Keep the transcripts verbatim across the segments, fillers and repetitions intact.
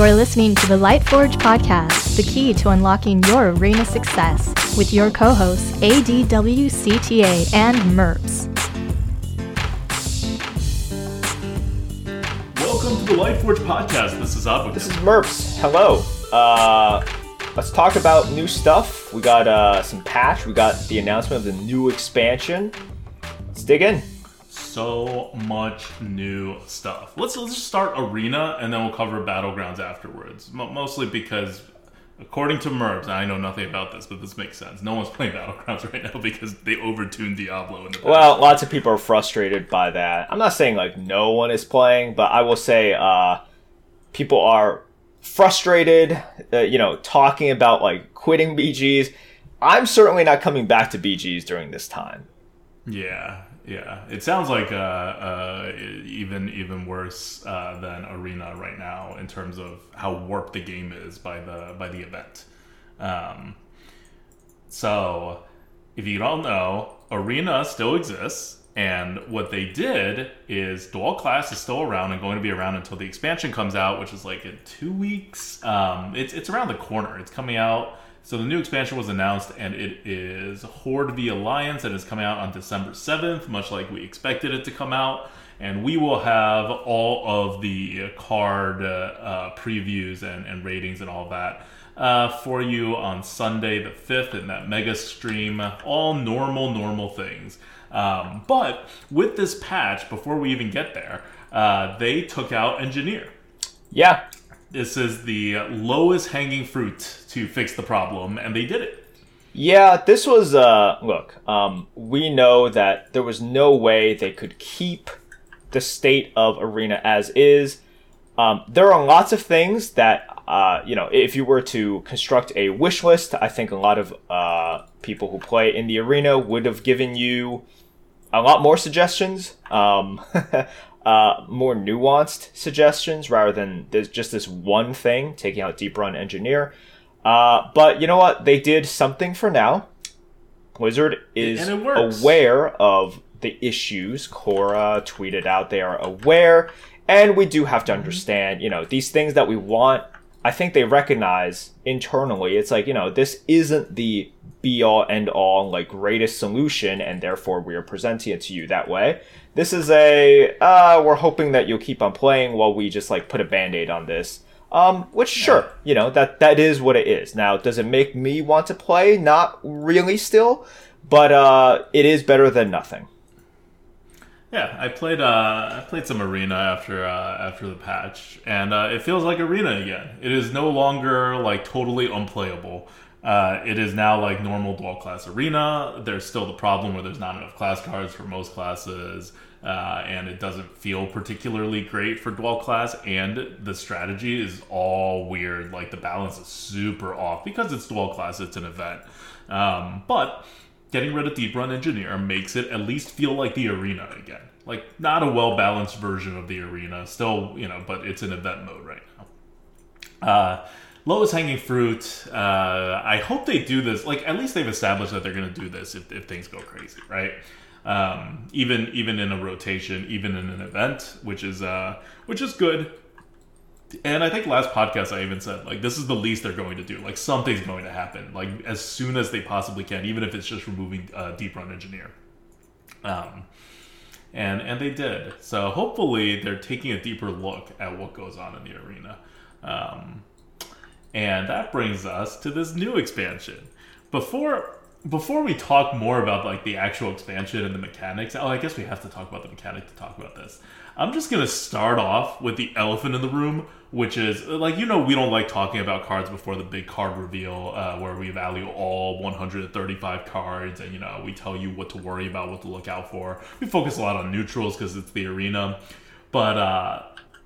You're listening to the Lightforge Podcast, the key to unlocking your arena success, with your co-hosts A D W C T A and Murps. Welcome to the Lightforge Podcast. This is Abba. This is Murps. Hello. Uh, let's talk about new stuff. We got uh, some patch. We got the announcement of the new expansion. Let's dig in. So much new stuff. Let's let's just start Arena, and then we'll cover Battlegrounds afterwards. M- mostly because, according to Murps, I know nothing about this, but this makes sense. No one's playing Battlegrounds right now because they overtuned Diablo. In the well, past. Lots of people are frustrated by that. I'm not saying like no one is playing, but I will say uh, people are frustrated. Uh, you know, talking about like quitting B Gs. I'm certainly not coming back to B Gs during this time. Yeah. Yeah, it sounds like uh, uh, even even worse uh, than Arena right now in terms of how warped the game is by the by the event. Um, so, if you don't know, Arena still exists, and what they did is Dual Class is still around and going to be around until the expansion comes out, which is like in two weeks. Um, it's it's around the corner. It's coming out. So the new expansion was announced, and it is Horde v. Alliance, and it's coming out on December seventh, much like we expected it to come out. And we will have all of the card uh, uh, previews and, and ratings and all that uh, for you on Sunday the fifth in that mega stream. All normal, normal things. Um, but with this patch, before we even get there, uh, they took out Engineer. Yeah. This is the lowest hanging fruit to fix the problem, and they did it. Yeah, this was, uh, look, um, we know that there was no way they could keep the state of Arena as is. Um, there are lots of things that, uh, you know, if you were to construct a wish list, I think a lot of uh, people who play in the Arena would have given you a lot more suggestions. Um Uh, more nuanced suggestions rather than this, just this one thing, taking out Deep Run Engineer. Uh, but you know what? They did something for now. Wizard is aware of the issues. Cora tweeted out they are aware. And we do have to understand, you know, these things that we want, I think they recognize internally. It's like, you know, this isn't the be-all, end-all, like, greatest solution, and therefore we are presenting it to you that way. This is a, uh, we're hoping that you'll keep on playing while we just, like, put a Band-Aid on this. Um, which, sure, you know, that that is what it is. Now, does it make me want to play? Not really still, but uh, it is better than nothing. Yeah, I played. Uh, I played some Arena after uh, after the patch, and uh, it feels like Arena again. It is no longer like totally unplayable. Uh, it is now like normal dual class Arena. There's still the problem where there's not enough class cards for most classes, uh, and it doesn't feel particularly great for dual class. And the strategy is all weird. Like the balance is super off because it's dual class. It's an event, um, but. Getting rid of Deep Run Engineer makes it at least feel like the Arena again. Like, not a well-balanced version of the Arena. Still, you know, but it's in event mode right now. Uh, lowest hanging fruit. Uh, I hope they do this. Like, at least they've established that they're going to do this if, if things go crazy, right? Um, even even in a rotation, even in an event, which is uh, which is good. And I think last podcast I even said, like, this is the least they're going to do. Like, something's going to happen, like, as soon as they possibly can, even if it's just removing uh, Deep Run Engineer. Um, and and they did. So hopefully they're taking a deeper look at what goes on in the Arena. Um, and that brings us to this new expansion. Before... Before we talk more about like the actual expansion and the mechanics, oh, I guess we have to talk about the mechanic to talk about this. I'm just going to start off with the elephant in the room, which is, like, you know, we don't like talking about cards before the big card reveal uh, where we value all one hundred thirty-five cards and, you know, we tell you what to worry about, what to look out for. We focus a lot on neutrals because it's the Arena. But uh,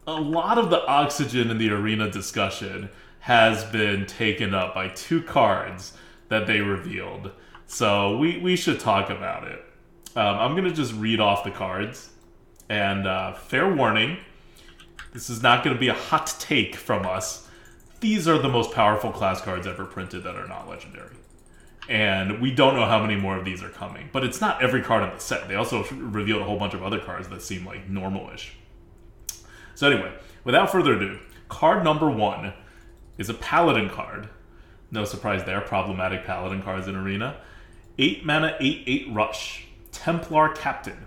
a lot of the oxygen in the Arena discussion has been taken up by two cards that they revealed. So we, we should talk about it. Um, I'm going to just read off the cards. And uh, fair warning, this is not going to be a hot take from us. These are the most powerful class cards ever printed that are not legendary. And we don't know how many more of these are coming. But it's not every card in the set. They also revealed a whole bunch of other cards that seem like normal-ish. So anyway, without further ado, Card number one is a Paladin card. No surprise there, problematic Paladin cards in Arena. eight mana, eight eight Rush. Templar Captain.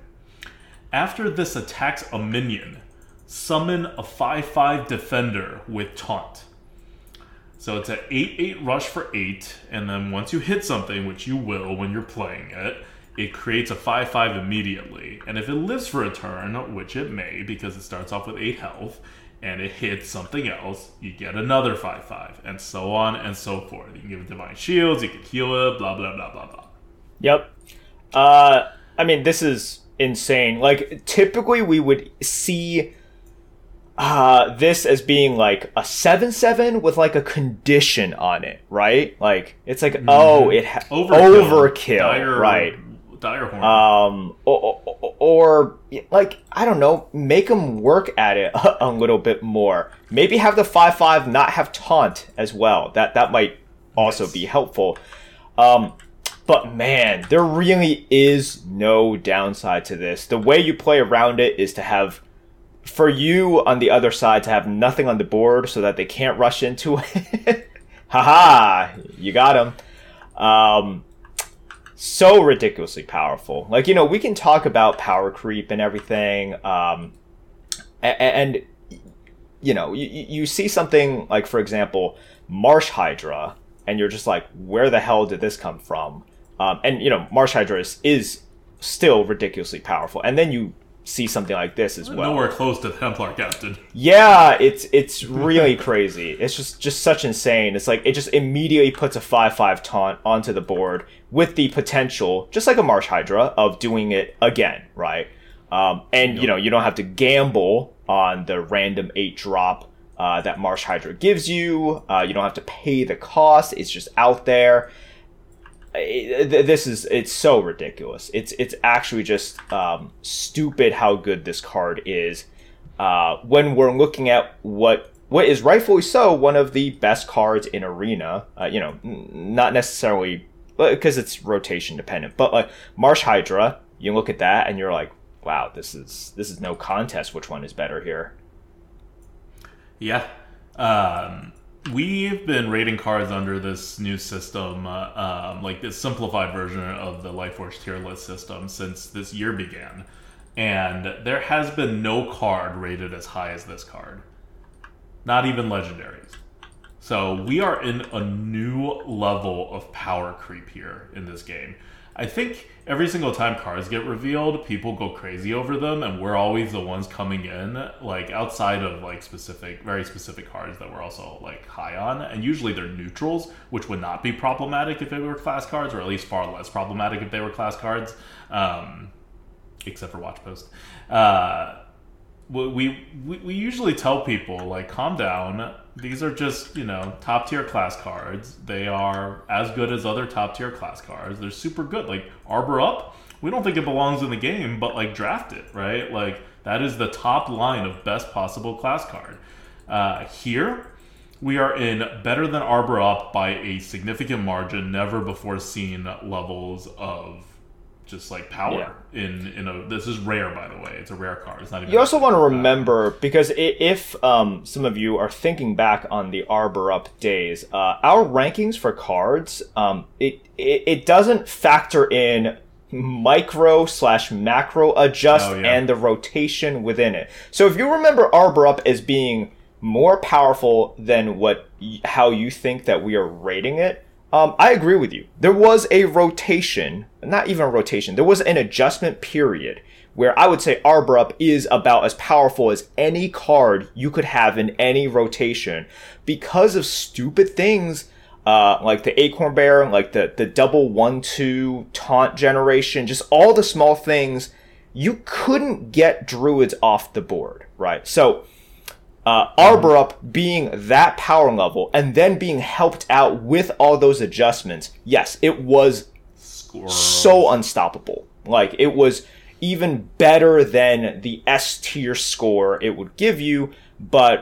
After this attacks a minion, summon a five five Defender with Taunt. So it's an eight eight Rush for eight, and then once you hit something, which you will when you're playing it, it creates a five five immediately. And if it lives for a turn, which it may, because it starts off with eight health, and it hits something else, you get another five five, and so on and so forth. You can give it Divine Shields, you can heal it, blah, blah, blah, blah, blah. Yep. Uh, I mean, this is insane. Like, typically we would see uh, this as being like a seven seven with like a condition on it, right? Like, it's like, mm-hmm. oh, it ha- overkill, overkill dire, right? Direhorn. Um, or, or, or, like, I don't know, make them work at it a, a little bit more. Maybe have the five five not have taunt as well. That that might also yes. be helpful. Um, but man, there really is no downside to this. The way you play around it is to have, for you on the other side, to have nothing on the board so that they can't rush into it. Haha, you got him. Um, so ridiculously powerful. Like, you know, we can talk about power creep and everything. Um, and, and you know, you, you see something like, for example, Marsh Hydra, and you're just like, where the hell did this come from? Um, and, you know, Marsh Hydra is, is still ridiculously powerful. And then you see something like this as well. Nowhere close to Templar Captain. Yeah, it's it's really crazy. It's just, just such insane. It's like it just immediately puts a five five taunt onto the board with the potential, just like a Marsh Hydra, of doing it again, right? Um, and, yep. you know, you don't have to gamble on the random eight drop uh, that Marsh Hydra gives you. Uh, you don't have to pay the cost. It's just out there. This is it's so ridiculous. It's it's actually just um, stupid how good this card is. Uh, when we're looking at what what is rightfully so one of the best cards in Arena. Uh, you know, not necessarily because it's rotation dependent, but like Marsh Hydra, you look at that and you're like, wow, this is this is no contest. Which one is better here? Yeah. Um... We've been rating cards under this new system, uh, um, like this simplified version of the Lightforge tier list system since this year began. And there has been no card rated as high as this card. Not even legendaries. So we are in a new level of power creep here in this game. I think every single time cards get revealed, people go crazy over them, and we're always the ones coming in, like, outside of, like, specific, very specific cards that we're also, like, high on, and usually they're neutrals, which would not be problematic if they were class cards, or at least far less problematic if they were class cards, um, except for Watchpost. Uh, we, we, we usually tell people, like, calm down, these are just, you know, top-tier class cards. They are as good as other top-tier class cards. They're super good. Like, Arbor Up, we don't think it belongs in the game, but, like, draft it, right? Like, that is the top line of best possible class card. Uh, here, we are in better than Arbor Up by a significant margin, never before seen levels of just like power yeah. in in a this is rare, by the way. It's a rare card. It's not even. You also want to remember, because if um some of you are thinking back on the Arbor Up days, uh our rankings for cards, um it it, it doesn't factor in micro slash macro adjust oh, yeah. and the rotation within it. So if you remember Arbor Up as being more powerful than what how you think that we are rating it, Um, I agree with you. There was a rotation, not even a rotation, there was an adjustment period where I would say Arbor Up is about as powerful as any card you could have in any rotation because of stupid things uh, like the Acorn Bear, like the, the double one two taunt generation, just all the small things. You couldn't get Druids off the board, right? So Uh, Arbor Up being that power level and then being helped out with all those adjustments, yes, it was Squirrel. so unstoppable. Like, it was even better than the S tier score it would give you, but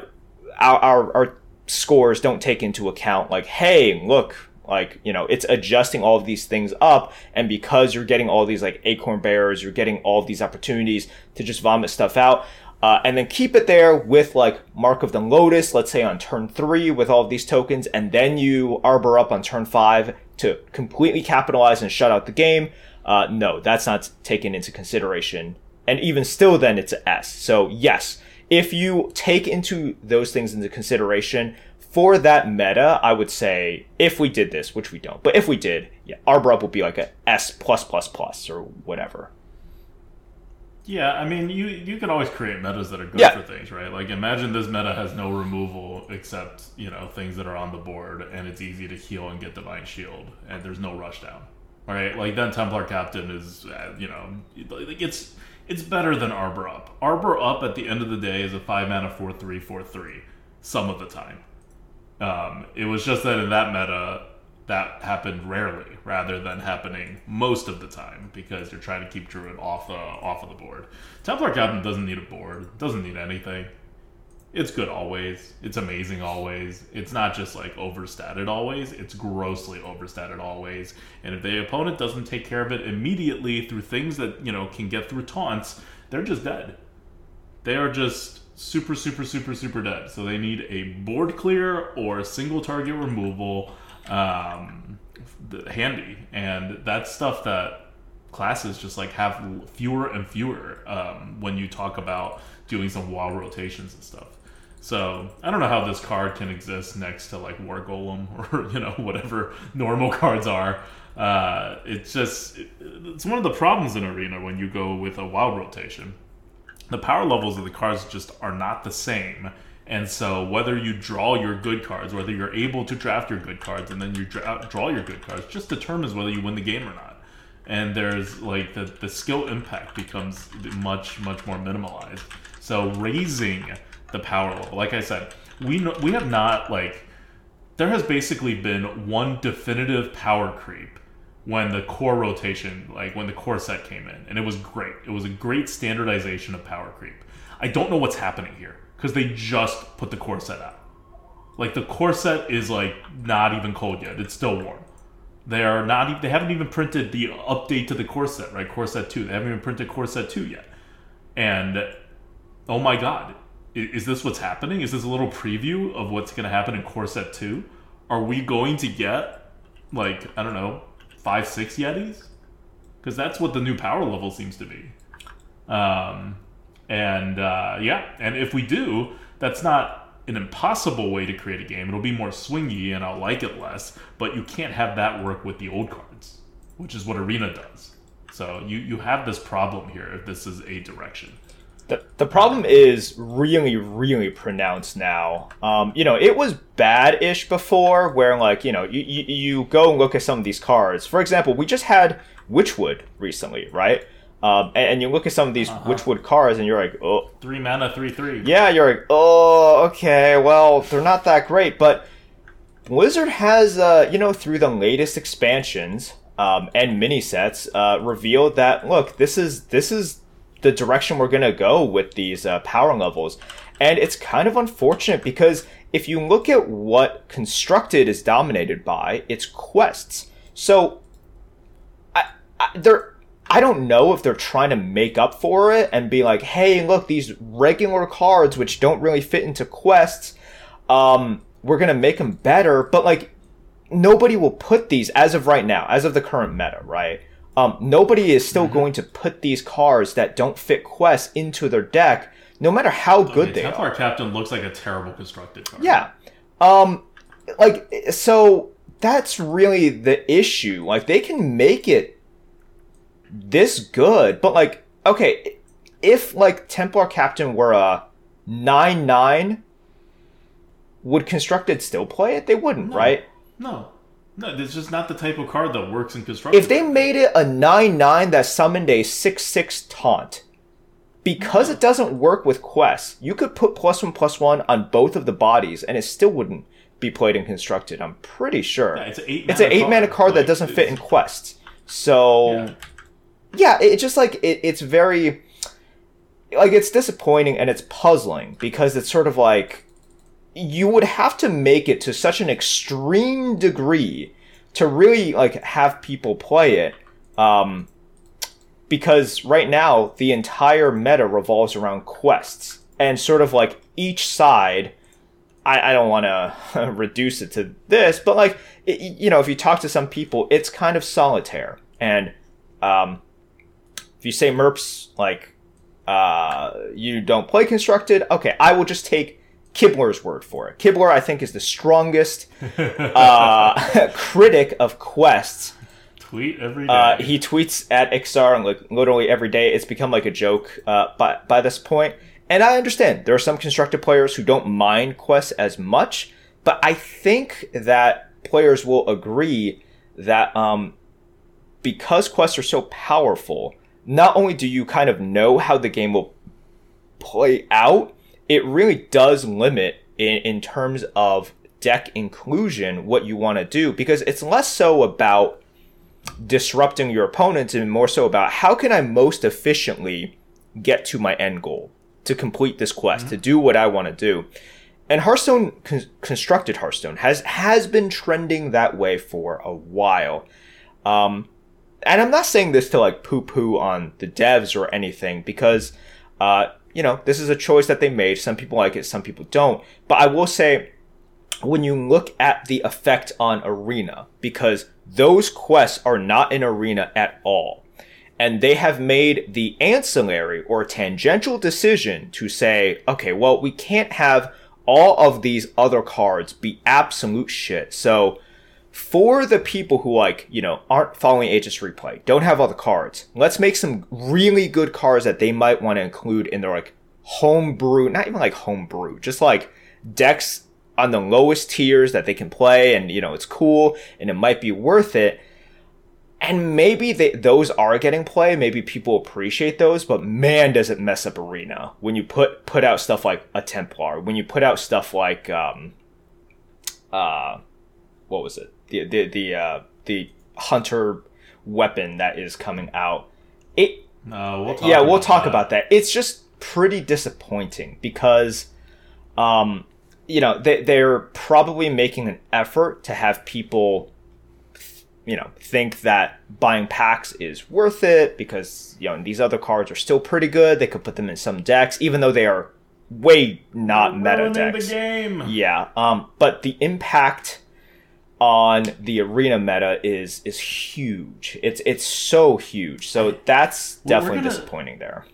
our, our, our scores don't take into account, like, hey, look, like, you know, it's adjusting all of these things up, and because you're getting all these, like, Acorn Bearers, you're getting all these opportunities to just vomit stuff out. Uh, and then keep it there with, like, Mark of the Lotus, let's say on turn three with all of these tokens, and then you Arbor Up on turn five to completely capitalize and shut out the game. Uh, no, that's not taken into consideration. And even still then, it's an S. So, yes, if you take into those things into consideration for that meta, I would say if we did this, which we don't, but if we did, yeah, Arbor Up would be like a S plus plus plus or whatever. Yeah, I mean, you you can always create metas that are good yeah. for things, right? Like, imagine this meta has no removal except, you know, things that are on the board, and it's easy to heal and get Divine Shield, and there's no rush down, right? Like, then Templar Captain is, you know, it's it's better than Arbor Up. Arbor Up, at the end of the day, is a five-mana four three four three some of the time. Um, it was just that in that meta, that happened rarely rather than happening most of the time because you're trying to keep Druid off, uh, off of the board. Templar Captain doesn't need a board, doesn't need anything. It's good always. It's amazing always. It's not just like overstatted always. It's grossly overstatted always. And if the opponent doesn't take care of it immediately through things that, you know, can get through taunts, they're just dead. They are just super, super, super, super dead. So they need a board clear or a single target removal um handy, and that's stuff that classes just like have fewer and fewer um when you talk about doing some wild rotations and stuff. So I don't know how this card can exist next to like War Golem or, you know, whatever normal cards are. Uh it's just it, it's one of the problems in Arena when you go with a wild rotation. The power levels of the cards just are not the same. And so whether you draw your good cards, whether you're able to draft your good cards, and then you dra- draw your good cards, just determines whether you win the game or not. And there's, like, the, the skill impact becomes much, much more minimalized. So raising the power level, like I said, we no- we have not, like, there has basically been one definitive power creep when the core rotation, like, when the core set came in. And it was great. It was a great standardization of power creep. I don't know what's happening here, because they just put the core set out. Like, the core set is, like, not even cold yet. It's still warm. They are not. They haven't even printed the update to the core set, right? Core set two. They haven't even printed core set two yet. And, oh my god. Is this what's happening? Is this a little preview of what's going to happen in core set two? Are we going to get, like, I don't know, five, six Yetis? Because that's what the new power level seems to be. Um... And, uh, yeah, and if we do, that's not an impossible way to create a game. It'll be more swingy, and I'll like it less, but you can't have that work with the old cards, which is what Arena does. So you, you have this problem here if this is a direction. The, the problem is really, really pronounced now. Um, you know, it was bad-ish before, where, like, you know, you, you, you go and look at some of these cards. For example, we just had Witchwood recently, right? Um, and, and you look at some of these uh-huh. Witchwood cards, and you're like, oh. Three mana, three, three. Yeah, you're like, oh, okay, well, they're not that great. But Blizzard has, uh, you know, through the latest expansions um, and mini-sets, uh, revealed that, look, this is this is the direction we're going to go with these uh, power levels. And it's kind of unfortunate because if you look at what Constructed is dominated by, it's quests. So, I, I, they're... I don't know if they're trying to make up for it and be like, hey, look, these regular cards, which don't really fit into quests, um, we're going to make them better. But, like, nobody will put these, as of right now, as of the current meta, right? Um, nobody is still mm-hmm. going to put these cards that don't fit quests into their deck, no matter how okay, good they Templar are. Templar Captain looks like a terrible constructed card. Yeah. Um, like, so that's really the issue. Like, they can make it this good, but, like, okay, if, like, Templar Captain were a nine nine, would Constructed still play it? They wouldn't, no, right? No. No, it's just not the type of card that works in Constructed. If they made it a nine nine that summoned a six six taunt, because no. it doesn't work with quests, you could put plus one plus one on both of the bodies, and it still wouldn't be played in Constructed, I'm pretty sure. Yeah, it's an eight-mana card, eight mana card like, that doesn't fit in quests. So... Yeah. Yeah, it's just, like, it, it's very, like, it's disappointing and it's puzzling because it's sort of like you would have to make it to such an extreme degree to really, like, have people play it. Um, because right now the entire meta revolves around quests, and sort of like each side, I, I don't want to reduce it to this, but like, it, you know, if you talk to some people, it's kind of solitaire. And um, if you say Murps, like, uh, you don't play constructed, okay, I will just take Kibler's word for it. Kibler, I think, is the strongest uh, critic of quests. Tweet every day. Uh, he tweets at Ixar and like literally every day. It's become like a joke uh, by by this point. And I understand there are some constructed players who don't mind quests as much, but I think that players will agree that um, because quests are so powerful, not only do you kind of know how the game will play out, it really does limit in, in terms of deck inclusion what you want to do, because it's less so about disrupting your opponents and more so about how can I most efficiently get to my end goal, to complete this quest, mm-hmm. to do what I want to do. And Hearthstone, con- constructed Hearthstone, has has been trending that way for a while. Um, and I'm not saying this to, like, poo-poo on the devs or anything, because, uh, you know, this is a choice that they made. Some people like it, some people don't. But I will say, when you look at the effect on Arena, because those quests are not in Arena at all, and they have made the ancillary or tangential decision to say, okay, well, we can't have all of these other cards be absolute shit. So for the people who, like, you know, aren't following Aegis Replay, don't have all the cards, let's make some really good cards that they might want to include in their, like, homebrew, not even like homebrew, just like decks on the lowest tiers that they can play. And, you know, it's cool and it might be worth it. And maybe they, those are getting play. Maybe people appreciate those, but man, does it mess up Arena when you put put out stuff like a Templar, when you put out stuff like um, uh, what was it? The the the uh, the hunter weapon that is coming out. It no, we'll talk yeah, we'll about talk that. about that. It's just pretty disappointing because, um, you know, they they're probably making an effort to have people, you know, think that buying packs is worth it because, you know, these other cards are still pretty good. They could put them in some decks, even though they are way not We're meta decks. The game. Yeah, um, but the impact on the Arena meta is is huge. It's it's so huge. So that's well, definitely gonna, disappointing there.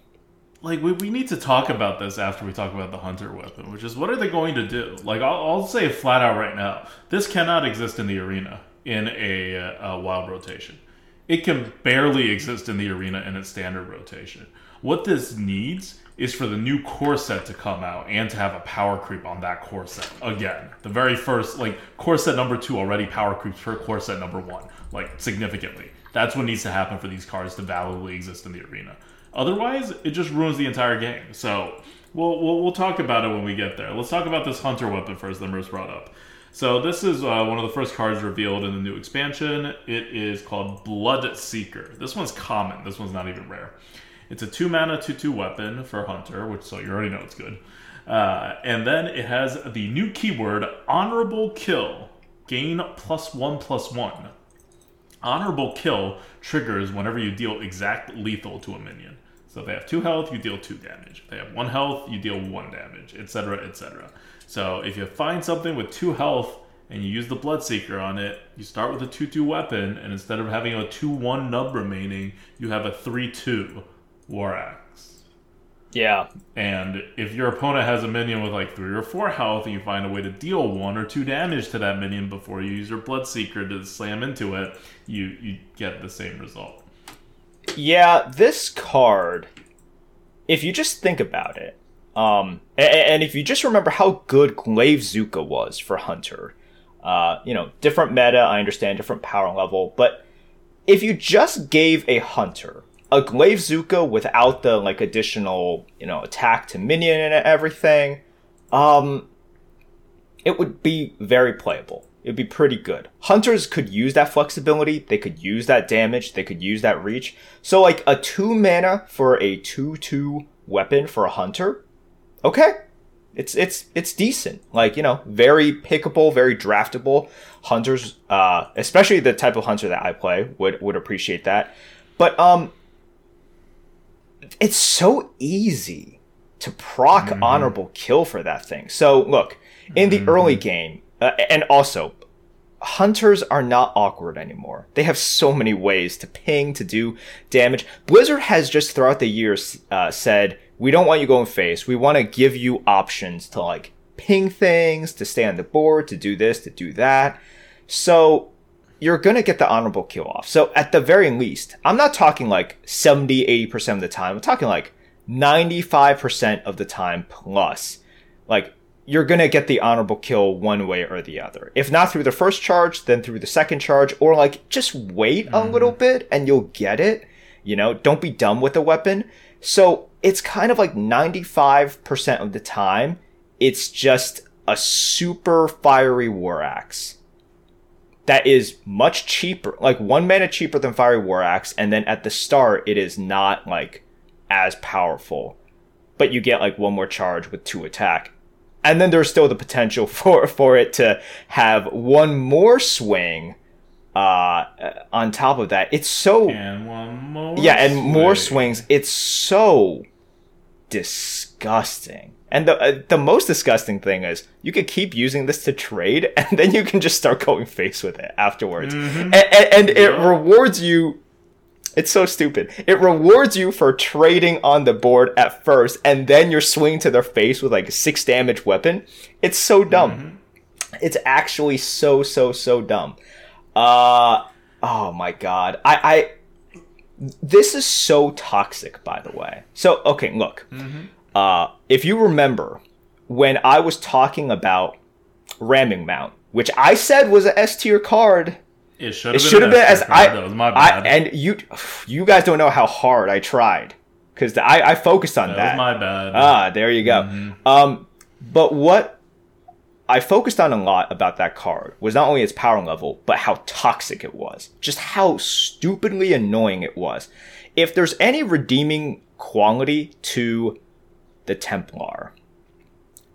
Like, we, we need to talk about this after we talk about the Hunter weapon, which is, what are they going to do? Like, I'll, I'll say flat out right now, this cannot exist in the Arena. In a, a wild rotation, it can barely exist in the Arena in its standard rotation. What this needs is for the new core set to come out and to have a power creep on that core set again. The very first, like, core set number two already power creeps for core set number one, like, significantly. That's what needs to happen for these cards to validly exist in the Arena. Otherwise, it just ruins the entire game. So we'll we'll, we'll talk about it when we get there. Let's talk about this Hunter weapon first that Murps brought up. So this is uh, one of the first cards revealed in the new expansion. It is called Blood Seeker. This one's common. This one's not even rare. It's a two-mana, two two weapon for Hunter, which, so you already know it's good. Uh, and then it has the new keyword, Honorable Kill. Gain plus one, plus one. Honorable Kill triggers whenever you deal exact lethal to a minion. So if they have two health, you deal two damage. If they have one health, you deal one damage, et cetera, et cetera. So if you find something with two health and you use the Blood Seeker on it, you start with a two two weapon, and instead of having a two one nub remaining, you have a three two War Axe. Yeah. And if your opponent has a minion with like three or four health, and you find a way to deal one or two damage to that minion before you use your Blood Seeker to slam into it, you, you get the same result. Yeah, this card, if you just think about it, Um, and, and if you just remember how good Glaive Zooka was for Hunter, uh, you know, different meta, I understand, different power level, but if you just gave a Hunter a Glaive Zooka without the, like, additional, you know, attack to minion and everything, um, it would be very playable. It'd be pretty good. Hunters could use that flexibility. They could use that damage. They could use that reach. So, like, a two mana for a two two weapon for a Hunter, okay, it's it's it's decent. Like, you know, very pickable, very draftable. Hunters, uh, especially the type of Hunter that I play, would would appreciate that. But um, it's so easy to proc mm-hmm. Honorable Kill for that thing. So look, in the mm-hmm. early game, uh, and also hunters are not awkward anymore. They have so many ways to ping, to do damage. Blizzard has just throughout the years uh, said, we don't want you going face. We want to give you options to like ping things, to stay on the board, to do this, to do that. So you're going to get the Honorable Kill off. So at the very least, I'm not talking like seventy, eighty percent of the time. I'm talking like ninety-five percent of the time plus. Like, you're going to get the Honorable Kill one way or the other. If not through the first charge, then through the second charge, or like just wait mm. a little bit and you'll get it. You know, don't be dumb with the weapon. So it's kind of like ninety-five percent of the time, it's just a super Fiery War Axe. That is much cheaper, like one mana cheaper than Fiery War Axe, and then at the start, it is not like as powerful. But you get like one more charge with two attack. And then there's still the potential for, for it to have one more swing uh, on top of that. It's so... And one more Yeah, and swing. more swings. It's so disgusting. And the uh, the most disgusting thing is you could keep using this to trade, and then you can just start going face with it afterwards. Mm-hmm. And, and, and it yeah. rewards you... It's so stupid. It rewards you for trading on the board at first, and then you're swinging to their face with like a six damage weapon. It's so dumb. Mm-hmm. It's actually so, so, so dumb. Uh, oh my God. I, I, this is so toxic, by the way. So, okay, look, mm-hmm. uh, if you remember when I was talking about Ramming Mount, which I said was an S tier card. It should have been, been as I, that was my bad. I and you, you guys don't know how hard I tried because I, I focused on that. That was my bad. Ah, there you go. Mm-hmm. Um, but what I focused on a lot about that card was not only its power level, but how toxic it was, just how stupidly annoying it was. If there's any redeeming quality to the Templar,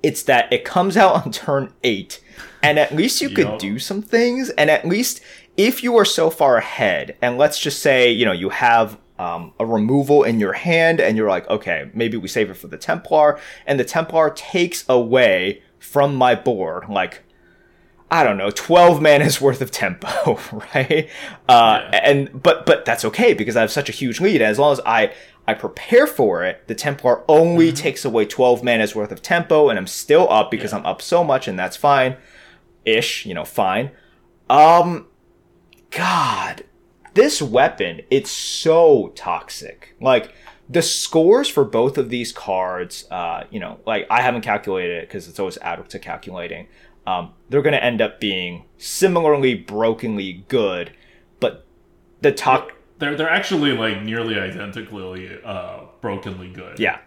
it's that it comes out on turn eight, and at least you yep. could do some things, and at least. If you are so far ahead, and let's just say, you know, you have um, a removal in your hand and you're like, okay, maybe we save it for the Templar, and the Templar takes away from my board, like, I don't know, twelve mana's worth of tempo, right? Uh, yeah. And but but that's okay because I have such a huge lead. As long as I, I prepare for it, the Templar only mm-hmm. takes away twelve mana's worth of tempo, and I'm still up because yeah. I'm up so much, and that's fine-ish, you know, fine. Um... God, this weapon, it's so toxic. Like, the scores for both of these cards, uh, you know, like, I haven't calculated it because it's always out to calculating. Um, they're going to end up being similarly brokenly good, but the top... They're, they're actually, like, nearly identically uh, brokenly good. Yeah.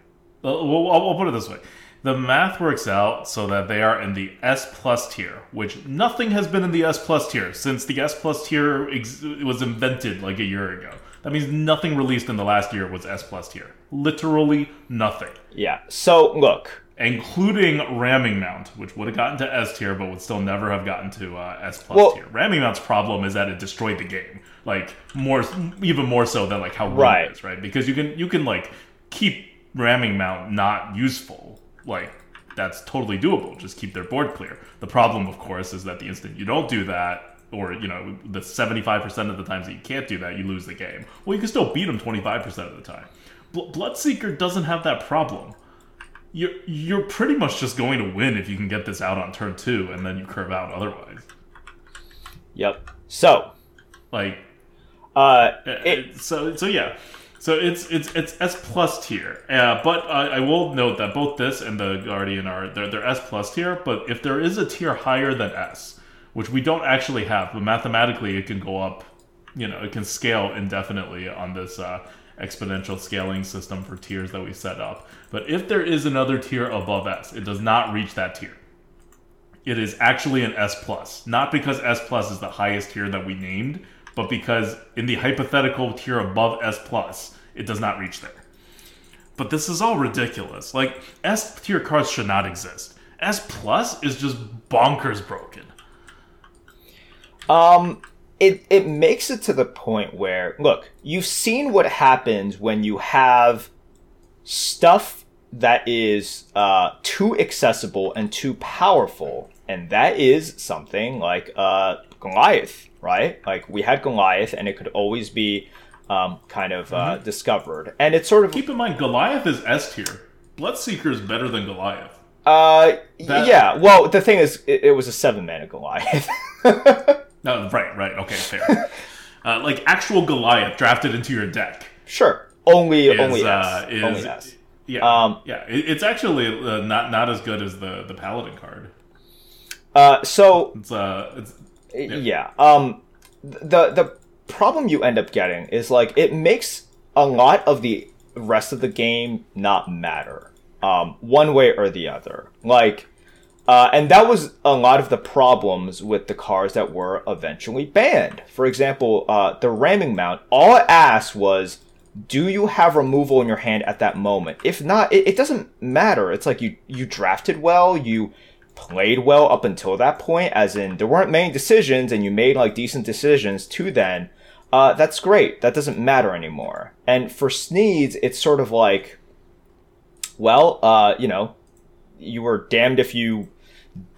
I'll, I'll put it this way. The math works out so that they are in the S plus tier, which nothing has been in the S plus tier since the S plus tier ex- was invented like a year ago. That means nothing released in the last year was S plus tier. Literally nothing. Yeah. So look, including Ramming Mount, which would have gotten to S tier, but would still never have gotten to uh, S plus well, tier. Ramming Mount's problem is that it destroyed the game, like more, even more so than like how right it is, right? Because you can you can like keep Ramming Mount not useful. Like, that's totally doable. Just keep their board clear. The problem, of course, is that the instant you don't do that, or, you know, the seventy-five percent of the times that you can't do that, you lose the game. Well, you can still beat them twenty-five percent of the time. Bl- Bloodseeker doesn't have that problem. You're, you're pretty much just going to win if you can get this out on turn two, and then you curve out otherwise. Yep. So. Like. Uh, it- so, so, yeah. So it's it's it's S plus tier, uh, but I, I will note that both this and the Guardian are they're, they're S plus tier. But if there is a tier higher than S, which we don't actually have, but mathematically it can go up, you know, it can scale indefinitely on this uh, exponential scaling system for tiers that we set up. But if there is another tier above S, it does not reach that tier. It is actually an S plus, not because S plus is the highest tier that we named. But because in the hypothetical tier above S plus, it does not reach there. But this is all ridiculous. Like, S tier cards should not exist. S plus is just bonkers broken. Um, it it makes it to the point where, look, you've seen what happens when you have stuff that is uh, too accessible and too powerful. And that is something like uh, Goliath, right? Like, we had Goliath, and it could always be um, kind of uh, mm-hmm. discovered. And it's sort of... Keep in mind, Goliath is S tier. Blood Seeker is better than Goliath. Uh, that... Yeah, well, the thing is, it, it was a seven-mana Goliath. No, right, right, okay, fair. uh, like, actual Goliath drafted into your deck. Sure. Only is, only uh, S. Is, only S. Yeah, um, yeah. It, it's actually uh, not not as good as the, the Paladin card. Uh, so... It's, uh, it's, yeah. yeah. Um, the, the problem you end up getting is, like, it makes a lot of the rest of the game not matter. Um, one way or the other. Like... Uh, and that was a lot of the problems with the cards that were eventually banned. For example, uh, the Ramming Mount, all it asked was, do you have removal in your hand at that moment? If not, it, it doesn't matter. It's like you, you drafted well, you played well up until that point, as in there weren't many decisions and you made like decent decisions to then. Uh, that's great. That doesn't matter anymore. And for Sneeds, it's sort of like, well, uh, you know, you were damned if you...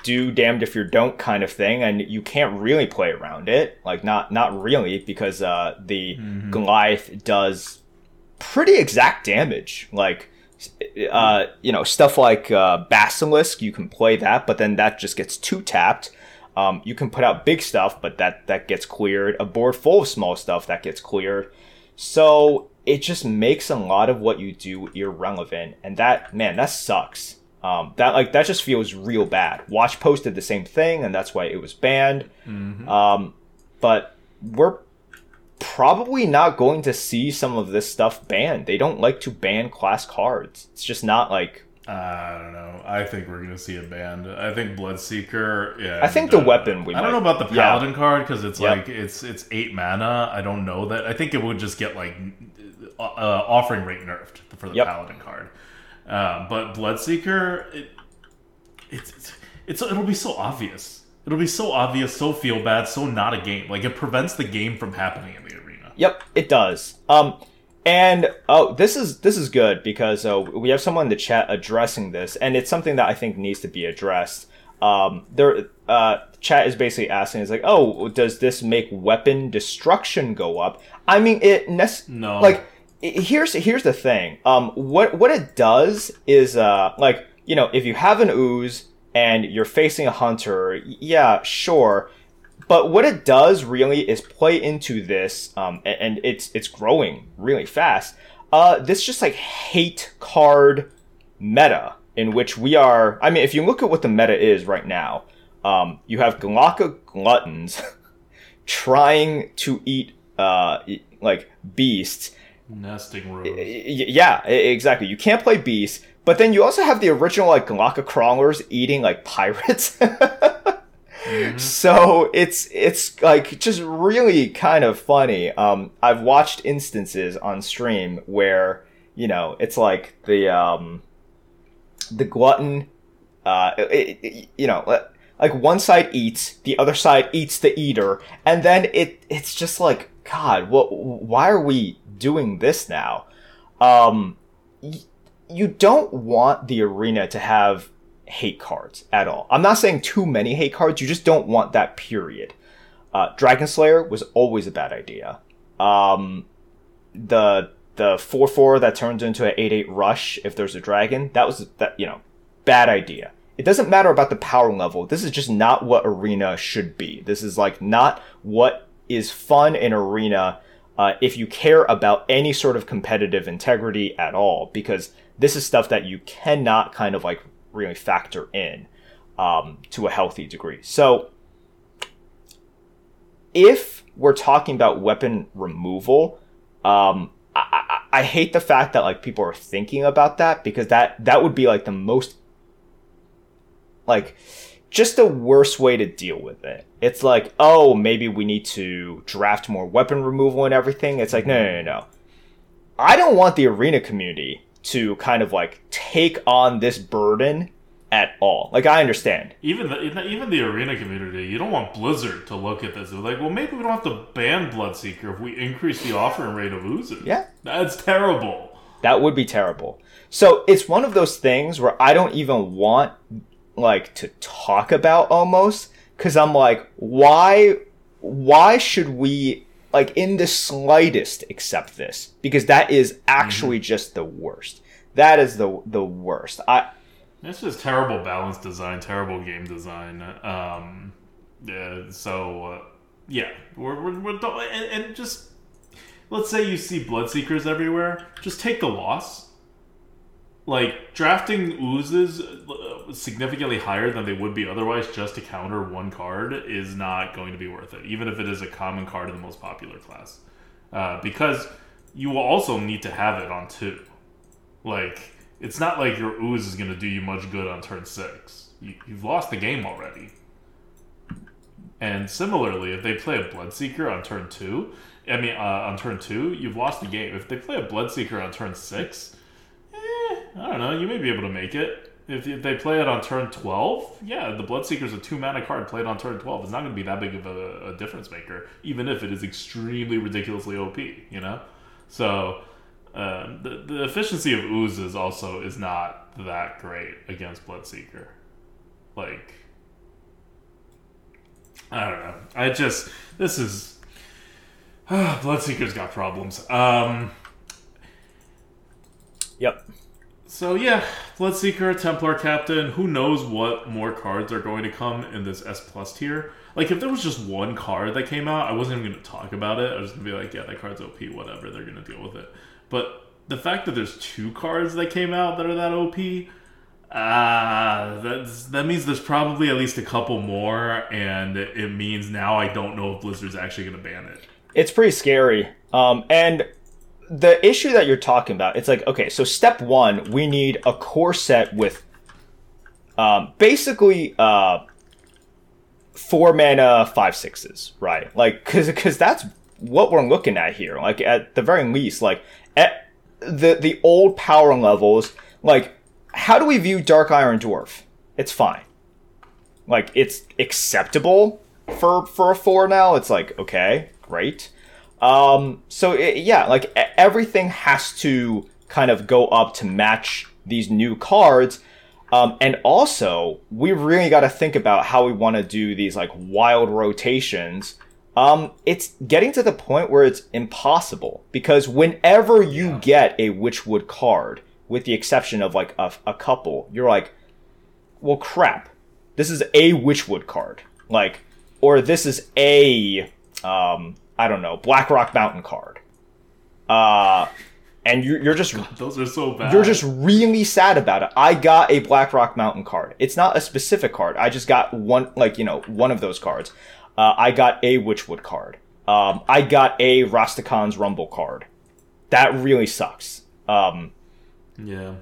do damned if you don't kind of thing, and you can't really play around it, like not not really, because uh the mm-hmm. Goliath does pretty exact damage, like uh you know, stuff like uh Basilisk, you can play that, but then that just gets two tapped. Um you can put out big stuff, but that that gets cleared. A board full of small stuff that gets cleared. So it just makes a lot of what you do irrelevant, and that, man, that sucks. Um, that like that just feels real bad. Watchpost did the same thing, and that's why it was banned. Mm-hmm. Um, but we're probably not going to see some of this stuff banned. They don't like to ban class cards. It's just not like... Uh, I don't know. I think we're going to see it banned. I think Blood Seeker... Yeah, I think the uh, weapon we I might, don't know about the Paladin yeah. card, because it's yep. like it's it's eight mana. I don't know that. I think it would just get like uh, offering rate nerfed for the yep. Paladin card. Uh, but Bloodseeker, it, it's, it's, it's, it'll be so obvious. It'll be so obvious, so feel bad, so not a game. Like, it prevents the game from happening in the arena. Yep, it does. Um, and, oh, this is, this is good, because uh, we have someone in the chat addressing this, and it's something that I think needs to be addressed. Um, there, uh, chat is basically asking, it's like, oh, does this make weapon destruction go up? I mean, it, nec- no, like, Here's here's the thing. Um, what what it does is uh, like, you know, if you have an ooze and you're facing a hunter, yeah, sure. But what it does really is play into this, um, and, and it's it's growing really fast. Uh, this just like hate card meta in which we are. I mean, if you look at what the meta is right now, um, you have Galaka gluttons trying to eat uh like beasts. Nesting rules. Yeah, exactly. You can't play beasts, but then you also have the original like Galaka crawlers eating like pirates. mm-hmm. So it's it's like just really kind of funny. Um, I've watched instances on stream where, you know, it's like the um, the glutton, uh, it, it, you know, like one side eats, the other side eats the eater, and then it it's just like, God, what? Why are we doing this now? Um, y- you don't want the arena to have hate cards at all. I'm not saying too many hate cards. You just don't want that, period. Uh, Dragon Slayer was always a bad idea. Um, the the four four that turns into an eight eight rush if there's a dragon, that was that you know bad idea. It doesn't matter about the power level. This is just not what arena should be. This is like not what is fun in arena uh, if you care about any sort of competitive integrity at all, because this is stuff that you cannot kind of like really factor in um, to a healthy degree. So if we're talking about weapon removal, um, I-, I-, I hate the fact that like people are thinking about that, because that that would be like the most like... just the worst way to deal with it. It's like, oh, maybe we need to draft more weapon removal and everything. It's like, no, no, no, no. I don't want the arena community to kind of like take on this burden at all. Like, I understand. Even the, even the arena community, you don't want Blizzard to look at this and be like, well, maybe we don't have to ban Bloodseeker if we increase the offering rate of oozes. Yeah. That's terrible. That would be terrible. So it's one of those things where I don't even want, like, to talk about almost, because I'm like, why, why should we, like, in the slightest accept this? Because that is actually mm-hmm. just the worst. That is the the worst. I. It's just terrible balance design, terrible game design. Um, yeah, so uh, yeah, we're we're, we're and, and just let's say you see Bloodseekers everywhere. Just take the loss. Like, drafting oozes significantly higher than they would be otherwise just to counter one card is not going to be worth it, even if it is a common card in the most popular class, uh, because you will also need to have it on two. Like, it's not like your ooze is going to do you much good on turn six. You, you've lost the game already. And similarly, if they play a Bloodseeker on turn two, I mean, uh, on turn two, you've lost the game. If they play a Bloodseeker on turn six, eh, I don't know, you may be able to make it. If, if they play it on turn twelve, yeah, the Bloodseeker's a two-mana card played on turn twelve. It's not going to be that big of a, a difference maker, even if it is extremely ridiculously O P, you know? So... Uh, the, the efficiency of oozes also is not that great against Bloodseeker. Like, I don't know. I just, this is, uh, Bloodseeker's got problems. Um, yep. So yeah, Bloodseeker, Templar Captain, who knows what more cards are going to come in this S plus tier. Like, if there was just one card that came out, I wasn't even going to talk about it. I was going to be like, yeah, that card's O P, whatever, they're going to deal with it. But the fact that there's two cards that came out that are that O P, ah, uh, that that means there's probably at least a couple more, and it means now I don't know if Blizzard's actually going to ban it. It's pretty scary. Um, and the issue that you're talking about, it's like, okay, so step one, we need a core set with um, basically uh, four mana five sixes, right? Like, because because that's what we're looking at here. Like, at the very least, like. At the the old power levels, like, how do we view Dark Iron Dwarf? It's fine. Like, it's acceptable for for a four now. It's like, okay, great. Um, so, it, yeah, like, everything has to kind of go up to match these new cards. Um, and also, we really got to think about how we want to do these, like, wild rotations. Um, it's getting to the point where it's impossible, because whenever you yeah. get a Witchwood card, with the exception of like a, a couple, you're like, well, crap, this is a Witchwood card, like, or this is a, um, I don't know, Blackrock Mountain card. Uh, and you're, you're just, God, those are so bad. You're just really sad about it. I got a Blackrock Mountain card. It's not a specific card. I just got one, like, you know, one of those cards. Uh, I got a Witchwood card. Um, I got a Rastakhan's Rumble card. That really sucks. Um, yeah.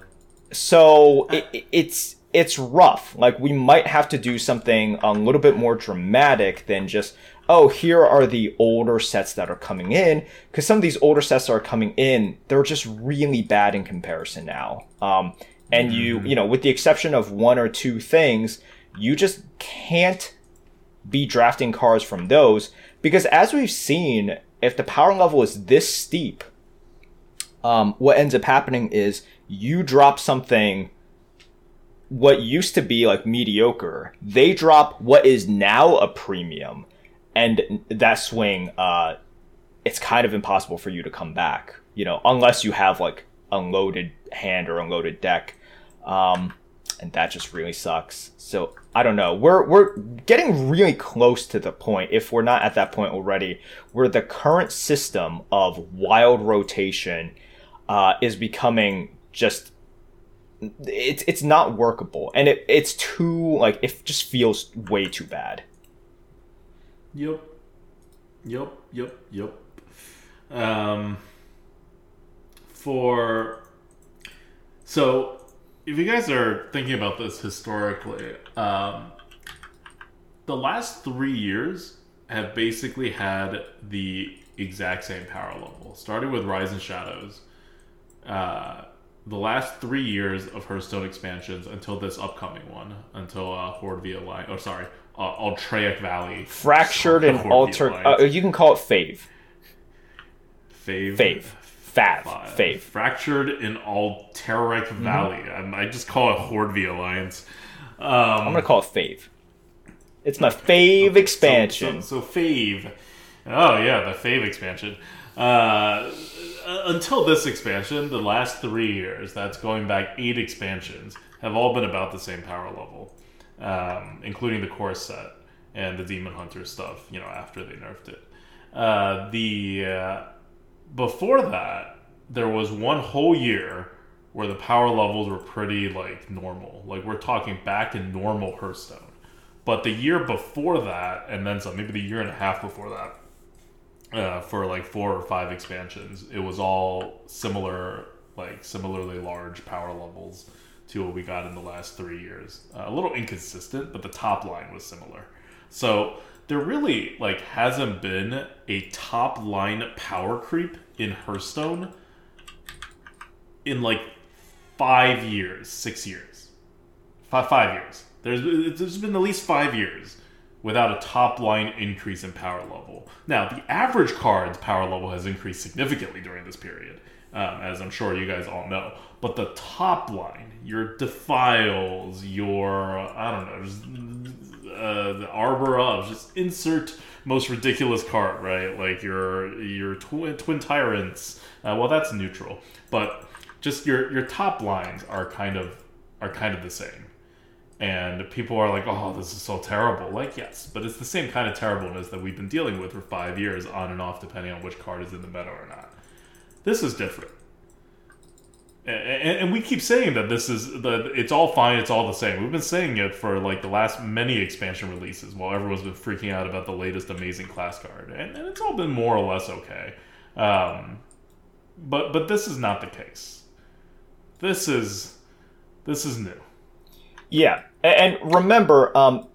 So it, it's it's rough. Like, we might have to do something a little bit more dramatic than just, oh, here are the older sets that are coming in. Because some of these older sets that are coming in, they're just really bad in comparison now. Um, and mm-hmm. you, you know, with the exception of one or two things, you just can't be drafting cards from those, because as we've seen, if the power level is this steep, um, what ends up happening is you drop something what used to be like mediocre, they drop what is now a premium, and that swing, uh, it's kind of impossible for you to come back, you know, unless you have like unloaded hand or unloaded deck. Um, And that just really sucks. So I don't know. We're we're getting really close to the point, if we're not at that point already, where the current system of wild rotation uh, is becoming just it's it's not workable, and it it's too like it just feels way too bad. Yep. Yep. Yep. Yep. Um. For so. If you guys are thinking about this historically, um, the last three years have basically had the exact same power level. Starting with Rise and Shadows, uh, the last three years of Hearthstone expansions until this upcoming one, until uh, Horde v. Alliance, or sorry, uh, Alterac Valley. Fractured and Alterac. Uh, you can call it Fave. Fave. Fave. Fav. Fave. Fractured in Alterac Valley. Mm-hmm. I just call it Horde v. Alliance. Um, I'm going to call it Fave. It's my Fave okay. expansion. So, so, so Fave. Oh, yeah, the Fave expansion. Uh, until this expansion, the last three years, that's going back eight expansions, have all been about the same power level, um, including the core set and the Demon Hunter stuff, you know, after they nerfed it. Uh, the... Uh, Before that, there was one whole year where the power levels were pretty, like, normal. Like, we're talking back in normal Hearthstone. But the year before that, and then some, maybe the year and a half before that, uh, for, like, four or five expansions, it was all similar, like, similarly large power levels to what we got in the last three years. Uh, a little inconsistent, but the top line was similar. So... there really, like, hasn't been a top-line power creep in Hearthstone in, like, five years, six years. Five, five years. There's, there's been at least five years without a top-line increase in power level. Now, the average card's power level has increased significantly during this period, um, as I'm sure you guys all know. But the top line, your Defiles, your, I don't know, just... Uh, the Arbor Up, just insert most ridiculous card, right? Like your your tw- Twin Tyrants. Uh, well, that's neutral, but just your your top lines are kind of are kind of the same, and people are like, "Oh, this is so terrible." Like, yes, but it's the same kind of terribleness that we've been dealing with for five years, on and off, depending on which card is in the meta or not. This is different. And we keep saying that this is the it's all fine, it's all the same. We've been saying it for like the last many expansion releases while everyone's been freaking out about the latest amazing class card, and, and it's all been more or less okay. Um, but but this is not the case. This is this is new. Yeah, and remember, um,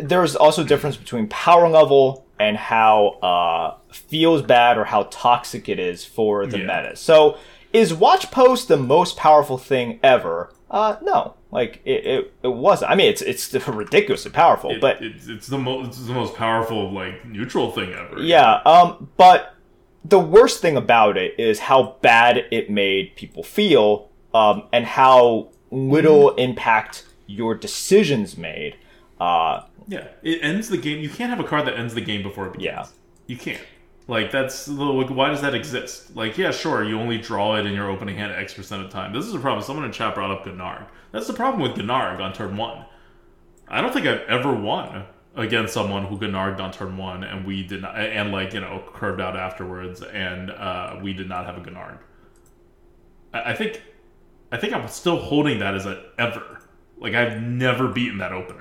there's also a difference between power level and how uh, feels bad or how toxic it is for the yeah. meta. So. Is Watchpost the most powerful thing ever? Uh, no, like it, it, it wasn't. I mean, it's it's ridiculously powerful, it, but it's it's the most it's the most powerful like neutral thing ever. Yeah. Um. But the worst thing about it is how bad it made people feel, um, and how little mm. impact your decisions made. Uh. Yeah. It ends the game. You can't have a card that ends the game before it begins. Yeah. You can't. Like, that's, like, why does that exist? Like, yeah, sure, you only draw it in your opening hand X percent of the time. This is a problem. Someone in chat brought up Gnarrg. That's the problem with Gnarrg on turn one. I don't think I've ever won against someone who Gnarrg'd on turn one, and we did not, and, like, you know, curved out afterwards, and uh, we did not have a Gnarrg. I, I think, I think I'm still holding that as a ever. Like, I've never beaten that opener.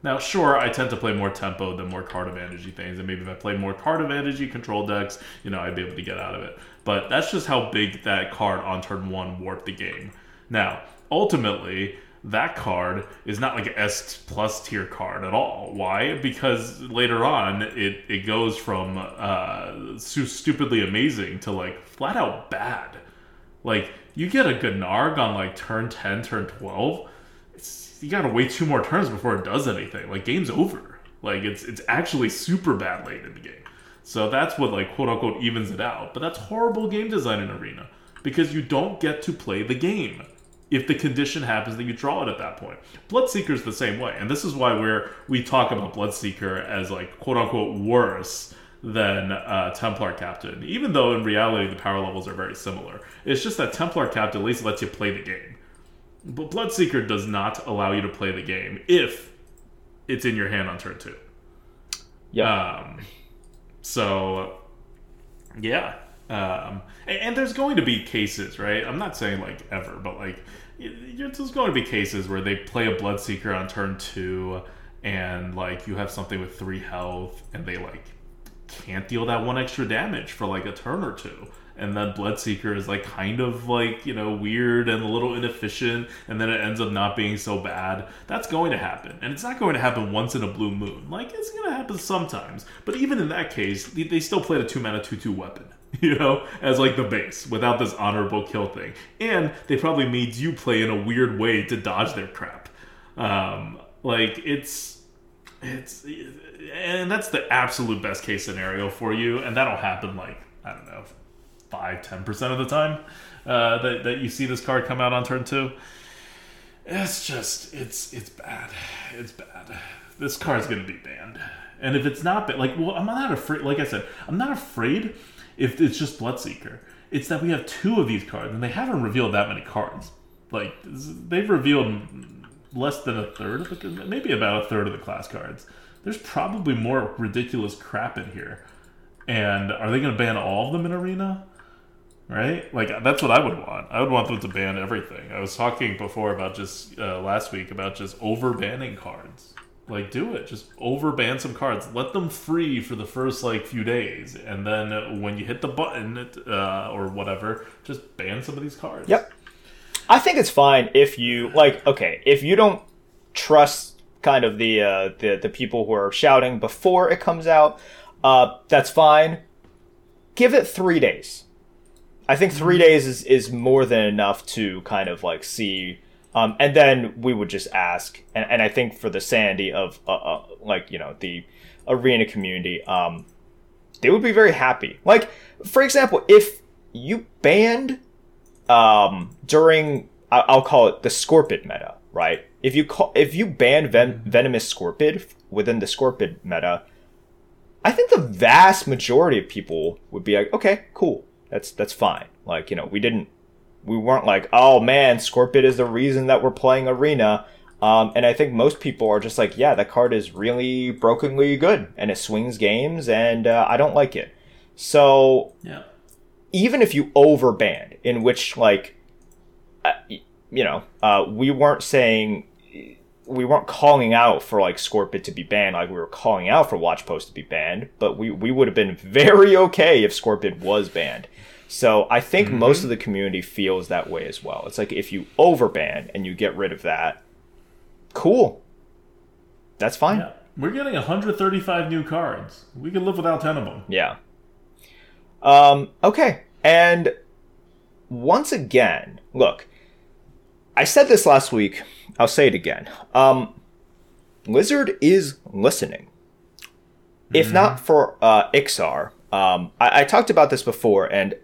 Now, sure, I tend to play more tempo than more card advantage-y things, and maybe if I play more card advantage-y control decks, you know, I'd be able to get out of it. But that's just how big that card on turn one warped the game. Now, ultimately, that card is not like an S-plus tier card at all. Why? Because later on, it, it goes from uh, stupidly amazing to, like, flat-out bad. Like, you get a Gnarrg on, like, turn ten, turn twelve... you gotta wait two more turns before it does anything. Like, game's over. Like, it's it's actually super bad late in the game. So that's what, like, quote-unquote evens it out. But that's horrible game design in Arena. Because you don't get to play the game if the condition happens that you draw it at that point. Bloodseeker's the same way. And this is why we're, we talk about Bloodseeker as, like, quote-unquote worse than uh, Templar Captain. Even though, in reality, the power levels are very similar. It's just that Templar Captain at least lets you play the game. But Bloodseeker does not allow you to play the game if it's in your hand on turn two. Yeah. Um, so, yeah. Um, and, and there's going to be cases, right? I'm not saying, like, ever, but, like, there's going to be cases where they play a Bloodseeker on turn two and, like, you have something with three health and they, like, can't deal that one extra damage for, like, a turn or two. And then Bloodseeker is, like, kind of, like, you know, weird and a little inefficient, and then it ends up not being so bad. That's going to happen. And it's not going to happen once in a blue moon. Like, it's going to happen sometimes. But even in that case, they still played a two-mana two two weapon, you know, as, like, the base, without this honorable kill thing. And they probably made you play in a weird way to dodge their crap. Um, like, it's... it's, and that's the absolute best case scenario for you, and that'll happen, like, I don't know... five to ten percent of the time uh, that, that you see this card come out on turn two. It's just, it's it's bad. It's bad. This card's going to be banned. And if it's not banned, like, well, I'm not afraid, like I said, I'm not afraid if it's just Blood Seeker. It's that we have two of these cards, and they haven't revealed that many cards. Like, they've revealed less than a third, of the, maybe about a third of the class cards. There's probably more ridiculous crap in here. And are they going to ban all of them in Arena? Right? Like, that's what I would want. I would want them to ban everything. I was talking before about just, uh, last week, about just over-banning cards. Like, do it. Just over-ban some cards. Let them free for the first, like, few days. And then when you hit the button, uh, or whatever, just ban some of these cards. Yep. I think it's fine if you, like, okay, if you don't trust kind of the, uh, the, the people who are shouting before it comes out, uh, that's fine. Give it three days. I think three days is, is more than enough to kind of, like, see... Um, and then we would just ask, and, and I think for the sanity of, uh, uh, like, you know, the Arena community, um, they would be very happy. Like, for example, if you banned um, during, I- I'll call it the Scorpid meta, right? If you call, if you ban Ven- Venomous Scorpid within the Scorpid meta, I think the vast majority of people would be like, okay, cool, that's that's fine. Like, you know, we didn't. We weren't like, oh man, Scorpid is the reason that we're playing Arena. Um, and I think most people are just like, yeah, that card is really brokenly good and it swings games and uh, I don't like it. So yeah. Even if you over-banned, in which, like, uh, you know, uh, we weren't saying, we weren't calling out for, like, Scorpid to be banned, like we were calling out for Watchpost to be banned, but we, we would have been very okay if Scorpid was banned. So I think mm-hmm. most of the community feels that way as well. It's like, if you overban and you get rid of that, cool. That's fine. Yeah. We're getting one hundred thirty-five new cards. We can live without ten of them. Yeah. Um, okay. And once again, look, I said this last week. I'll say it again. Um, Lizard is listening. Mm-hmm. If not for uh, Ixar, um, I-, I talked about this before, and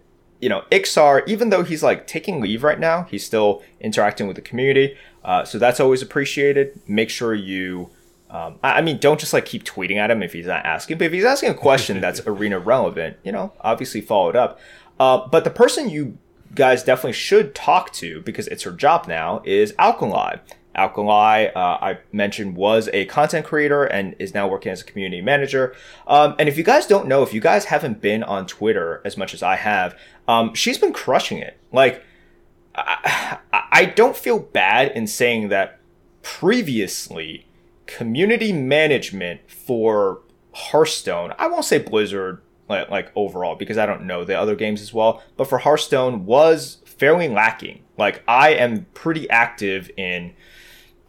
you know, Ixar, even though he's, like, taking leave right now, he's still interacting with the community. Uh, so that's always appreciated. Make sure you, um, I, I mean, don't just, like, keep tweeting at him if he's not asking. But if he's asking a question that's Arena relevant, you know, obviously follow it up. Uh, but the person you guys definitely should talk to, because it's her job now, is Alkali. Alkali, uh, I mentioned, was a content creator and is now working as a community manager. Um, and if you guys don't know, if you guys haven't been on Twitter as much as I have, um, she's been crushing it. Like, I, I don't feel bad in saying that previously community management for Hearthstone, I won't say Blizzard, like, like overall, because I don't know the other games as well, but for Hearthstone was fairly lacking. Like, I am pretty active in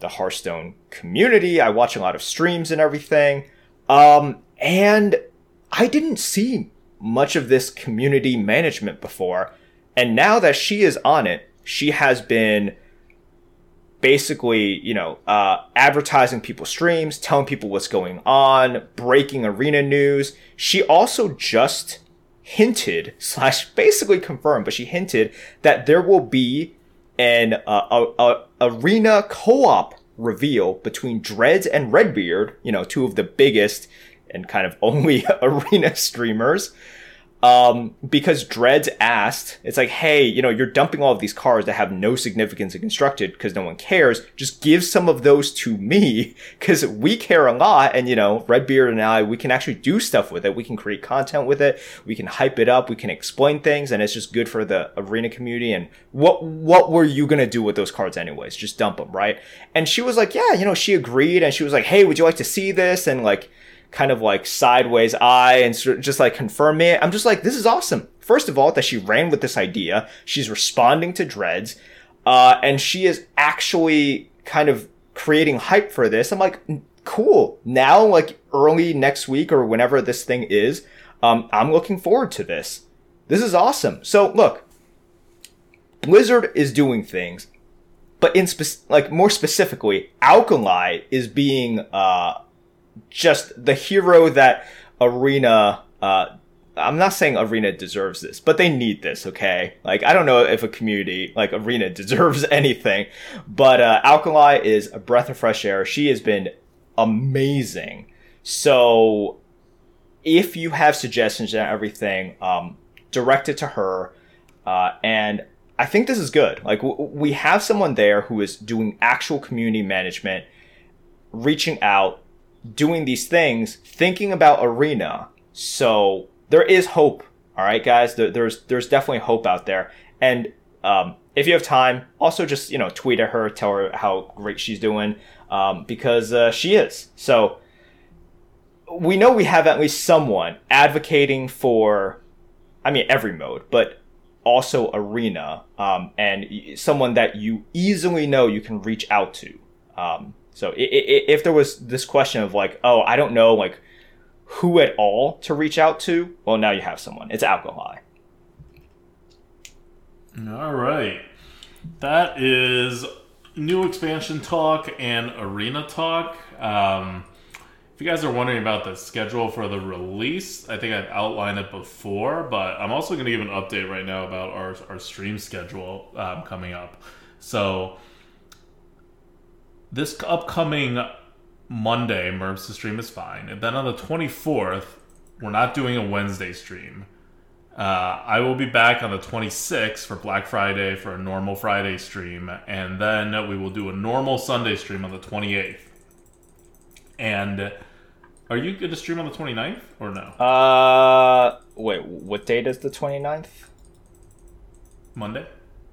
the Hearthstone community. I watch a lot of streams and everything. Um, and I didn't see much of this community management before. And now that she is on it, she has been basically, you know, uh, advertising people's streams, telling people what's going on, breaking Arena news. She also just hinted slash basically confirmed, but she hinted that there will be an uh, a, a Arena co-op reveal between Dreads and Redbeard, you know, two of the biggest and kind of only Arena streamers, um, because Dreads asked, it's like, hey, you know, you're dumping all of these cards that have no significance in Constructed because no one cares. Just give some of those to me because we care a lot. And, you know, Redbeard and I, we can actually do stuff with it. We can create content with it. We can hype it up. We can explain things. And it's just good for the Arena community. And what, what were you going to do with those cards anyways? Just dump them, right? And she was like, yeah, you know, she agreed. And she was like, hey, would you like to see this? And, like, kind of like sideways eye and just like confirm it. I'm just like, this is awesome. First of all, that she ran with this idea. She's responding to Dreads. Uh, and she is actually kind of creating hype for this. I'm like, cool. Now, like, early next week or whenever this thing is, um, I'm looking forward to this. This is awesome. So look, Blizzard is doing things, but in spe- like more specifically, Alkali is being, uh, just the hero that Arena uh, I'm not saying Arena deserves this, but they need this, okay? Like, I don't know if a community like Arena deserves anything, but uh, Alkali is a breath of fresh air. She has been amazing. So if you have suggestions and everything, um, direct it to her. Uh, and I think this is good. Like, w- we have someone there who is doing actual community management, reaching out, doing these things, thinking about Arena. So there is hope. All right, guys, there, there's there's definitely hope out there. And um, if you have time, also just, you know, tweet at her, tell her how great she's doing, um, because uh, she is. So we know we have at least someone advocating for, I mean, every mode, but also Arena, um, and someone that you easily know you can reach out to. Um, so if there was this question of like, oh, I don't know, like, who at all to reach out to, well, now you have someone. It's Alkali. All right. That is new expansion talk and Arena talk. Um, if you guys are wondering about the schedule for the release, I think I've outlined it before, but I'm also going to give an update right now about our, our stream schedule um, coming up. So this upcoming Monday, Murps' stream is fine. And then on the twenty-fourth, we're not doing a Wednesday stream. Uh, I will be back on the twenty-sixth for Black Friday for a normal Friday stream. And then we will do a normal Sunday stream on the twenty-eighth. And are you going to stream on the twenty-ninth or no? Uh, wait, what date is the twenty-ninth? Monday?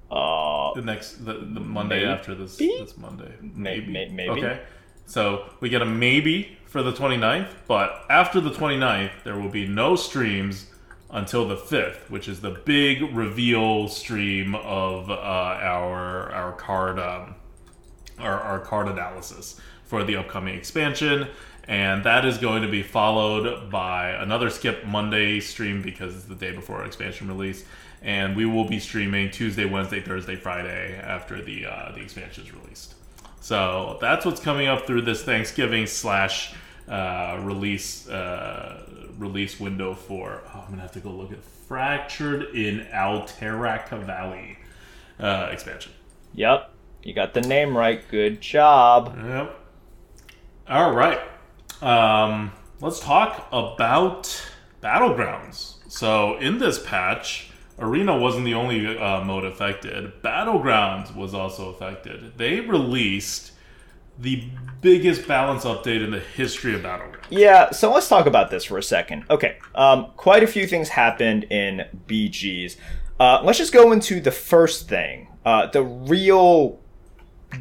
Uh, the next, the, the Monday maybe? After this, this Monday. Maybe. Maybe. maybe. Okay. So we get a maybe for the twenty-ninth, but after the twenty-ninth, there will be no streams until the fifth, which is the big reveal stream of uh, our our card um, our, our card analysis for the upcoming expansion, and that is going to be followed by another skip Monday stream because it's the day before our expansion release, and we will be streaming Tuesday, Wednesday, Thursday, Friday after the uh, the expansion is released. So that's what's coming up through this Thanksgiving slash uh, release uh, release window for. Oh, I'm gonna have to go look at Fractured in Alterac Valley uh, expansion. Yep, you got the name right. Good job. Yep. All right. Um, let's talk about Battlegrounds. So in this patch, Arena wasn't the only uh, mode affected. Battlegrounds was also affected. They released the biggest balance update in the history of Battlegrounds. Yeah, so let's talk about this for a second. Okay, um, quite a few things happened in B Gs. Uh, let's just go into the first thing. Uh, the real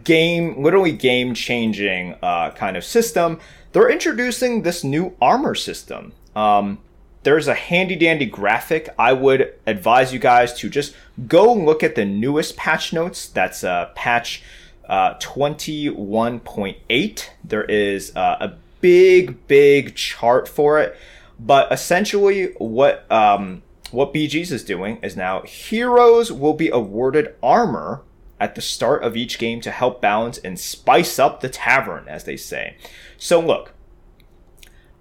game, literally game-changing uh, kind of system. They're introducing this new armor system. Um... There's a handy-dandy graphic. I would advise you guys to just go look at the newest patch notes. That's uh, patch uh, twenty-one point eight. There is uh, a big, big chart for it. But essentially what um, what B Gs is doing is now heroes will be awarded armor at the start of each game to help balance and spice up the tavern, as they say. So look.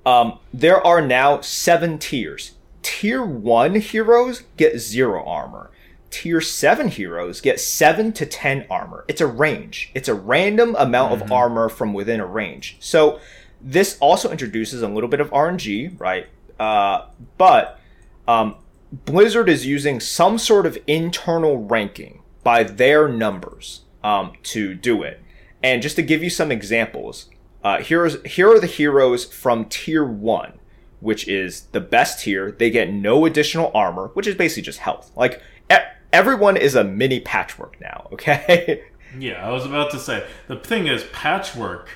Um, there are now seven tiers. Tier one heroes get zero armor. Tier seven heroes get seven to ten armor. It's a range. It's a random amount mm-hmm. of armor from within a range. So this also introduces a little bit of R N G, right? Uh, but um, Blizzard is using some sort of internal ranking by their numbers um, to do it. And just to give you some examples, Uh, heroes, here are the heroes from tier one, which is the best tier. They get no additional armor, which is basically just health. Like, e- everyone is a mini patchwork now, okay? Yeah, I was about to say, the thing is, patchwork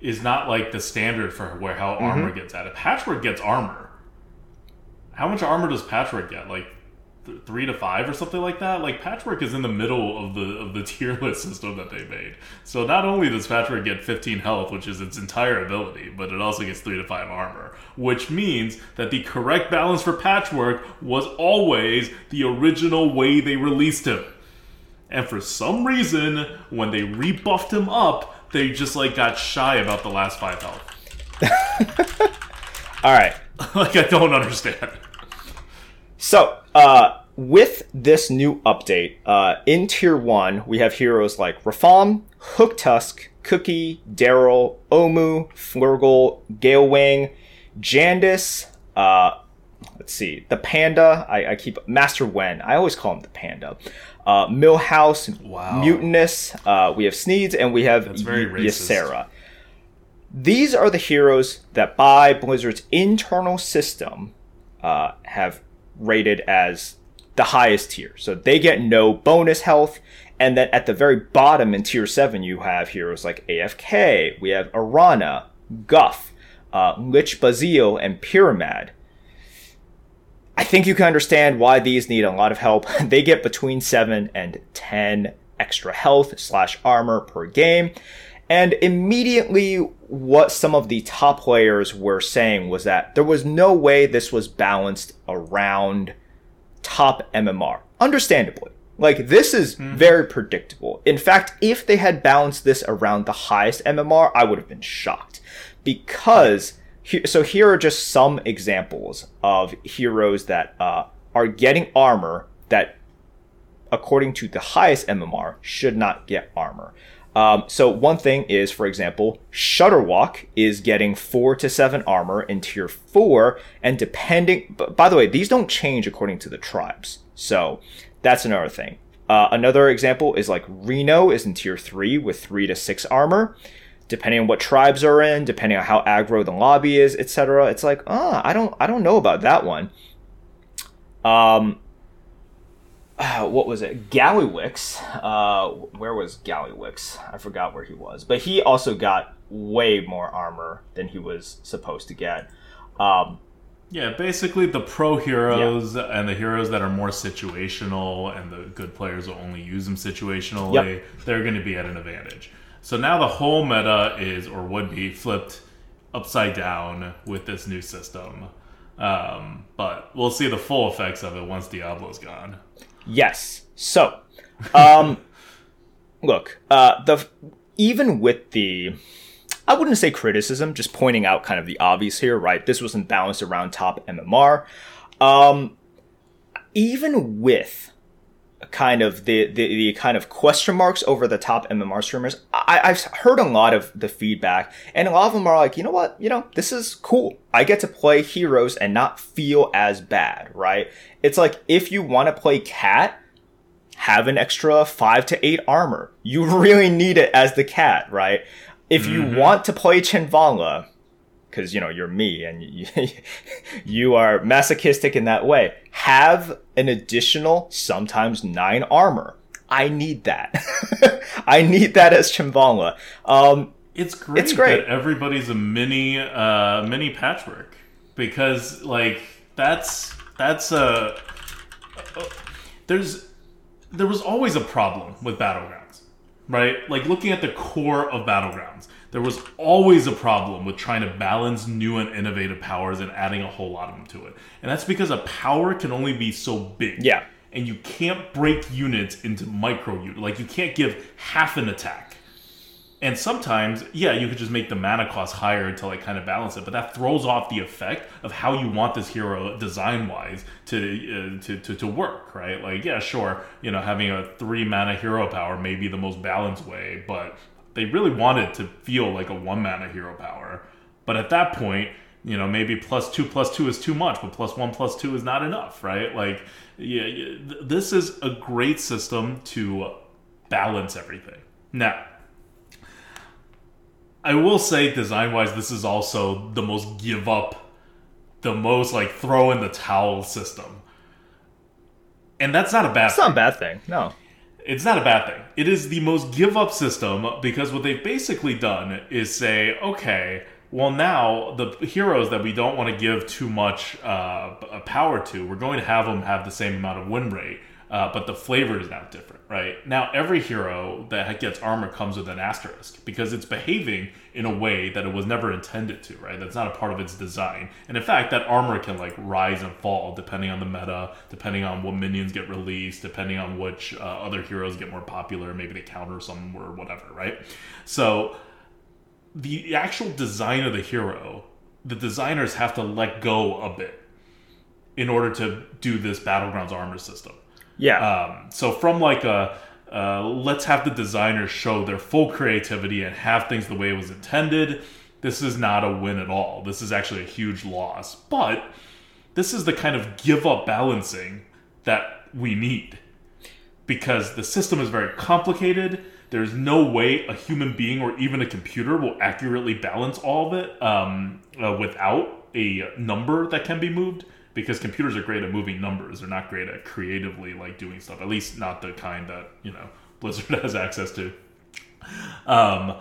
is not like the standard for where how mm-hmm. armor gets added. Patchwork gets armor. How much armor does patchwork get? Like, th- three to five or something like that? Like, patchwork is in the middle of the of the tier list system that they made. So not only does patchwork get fifteen health, which is its entire ability, but it also gets three to five armor, which means that the correct balance for patchwork was always the original way they released him. And for some reason, when they rebuffed him up, they just like got shy about the last five health. All right. Like, I don't understand. So, uh, with this new update, uh, in Tier one, we have heroes like Rafam, Hooktusk, Cookie, Daryl, Omu, Flurgle, Galewing, Jandis, uh, let's see, the Panda, I, I keep, Master Wen, I always call him the Panda, uh, Millhouse, wow. Mutinous, uh, we have Sneeds, and we have Ysera. These are the heroes that by Blizzard's internal system uh, have rated as the highest tier. So they get no bonus health. And then at the very bottom in Tier seven, you have heroes like A F K. We have Arana, Guff, uh, Lich Bazil, and Pyramid. I think you can understand why these need a lot of help. They get between seven and ten extra health slash armor per game. And immediately what some of the top players were saying was that there was no way this was balanced around top M M R. Understandably. Like, this is mm-hmm. very predictable. In fact, if they had balanced this around the highest M M R, I would have been shocked. Because, he, so here are just some examples of heroes that uh, are getting armor that, according to the highest M M R, should not get armor. Um, so one thing is, for example, Shudderwalk is getting four to seven armor in tier four, and depending, by the way, these don't change according to the tribes. So that's another thing. Uh, another example is like Reno is in tier three with three to six armor, depending on what tribes are in, depending on how aggro the lobby is, et cetera. It's like, ah, oh, I don't, I don't know about that one. Um, Uh, what was it? Gallywix. Uh, where was Gallywix? I forgot where he was. But he also got way more armor than he was supposed to get. Um, yeah, basically the pro heroes yeah. and the heroes that are more situational and the good players will only use them situationally, yep. they're going to be at an advantage. So now the whole meta is, or would be, flipped upside down with this new system. Um, but we'll see the full effects of it once Diablo's gone. Yes. So, um, look, uh, the even with the, I wouldn't say criticism, just pointing out kind of the obvious here, right? This wasn't balanced around top M M R. Um, even with kind of the, the, the kind of question marks over the top M M R streamers, I, I've heard a lot of the feedback, and a lot of them are like, you know what, you know, this is cool. I get to play heroes and not feel as bad, right? It's like, if you want to play cat, have an extra five to eight armor. You really need it as the cat, right? If you mm-hmm. want to play Chinvala, because, you know, you're me and you, you are masochistic in that way, have an additional, sometimes nine armor. I need that. I need that as Chimvala. Um, it's great, it's great that everybody's a mini uh, mini patchwork, because, like, that's that's a uh, there's there was always a problem with Battlegrounds, right? Like, looking at the core of Battlegrounds, there was always a problem with trying to balance new and innovative powers and adding a whole lot of them to it. And that's because a power can only be so big. Yeah. And you can't break units into micro units. Like, you can't give half an attack. And sometimes, yeah, you could just make the mana cost higher to, like, kind of balance it. But that throws off the effect of how you want this hero design-wise to uh, to, to to work, right? Like, yeah, sure, you know, having a three-mana hero power may be the most balanced way, but they really wanted to feel like a one-mana hero power. But at that point, you know, maybe plus two plus two is too much, but plus one plus two is not enough, right? Like, yeah, this is a great system to balance everything. Now, I will say design-wise, this is also the most give-up, the most, like, throw-in-the-towel system. And that's not a bad it's thing. It's not a bad thing, no. It's not a bad thing. It is the most give-up system, because what they've basically done is say, okay, well, now the heroes that we don't want to give too much uh, power to, we're going to have them have the same amount of win rate, uh, but the flavor is now different, right? Now, every hero that gets armor comes with an asterisk, because it's behaving in a way that it was never intended to, right? That's not a part of its design. And in fact, that armor can, like, rise and fall depending on the meta, depending on what minions get released, depending on which uh, other heroes get more popular, maybe they counter some or whatever, right? So the actual design of the hero, the designers have to let go a bit. in order to do this Battlegrounds armor system. Yeah. Um, so from like a, uh, let's have the designers show their full creativity and have things the way it was intended, this is not a win at all. This is actually a huge loss. But this is the kind of give up balancing that we need, because the system is very complicated. There's no way a human being or even a computer will accurately balance all of it um, uh, without a number that can be moved, because computers are great at moving numbers. They're not great at creatively like doing stuff, at least not the kind that, you know, Blizzard has access to. Um,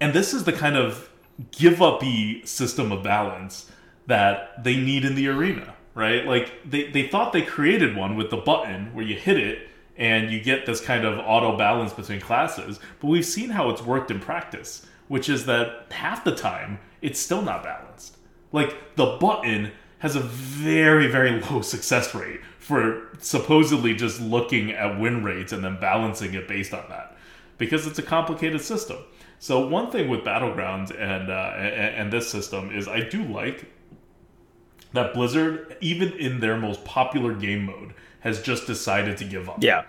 and this is the kind of give-up-y system of balance that they need in the arena, right? Like, they, they thought they created one with the button where you hit it and you get this kind of auto-balance between classes, but we've seen how it's worked in practice, which is that half the time, it's still not balanced. Like, the button has a very, very low success rate for supposedly just looking at win rates and then balancing it based on that, because it's a complicated system. So one thing with Battlegrounds and uh, and this system is I do like that Blizzard, even in their most popular game mode, has just decided to give up. Yeah,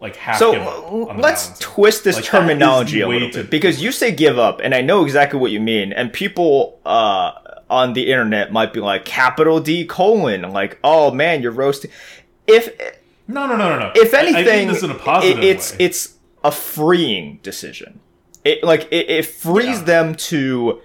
like half. So give up on the let's balancing. Twist this like, terminology a little bit, because you say give up, and I know exactly what you mean, and people uh, on the internet might be like capital D colon, like, oh man, you're roasting. If no, no, no, no, no. If anything, I, I think this in a positive it's way. It's a freeing decision. It like it, it frees yeah. them to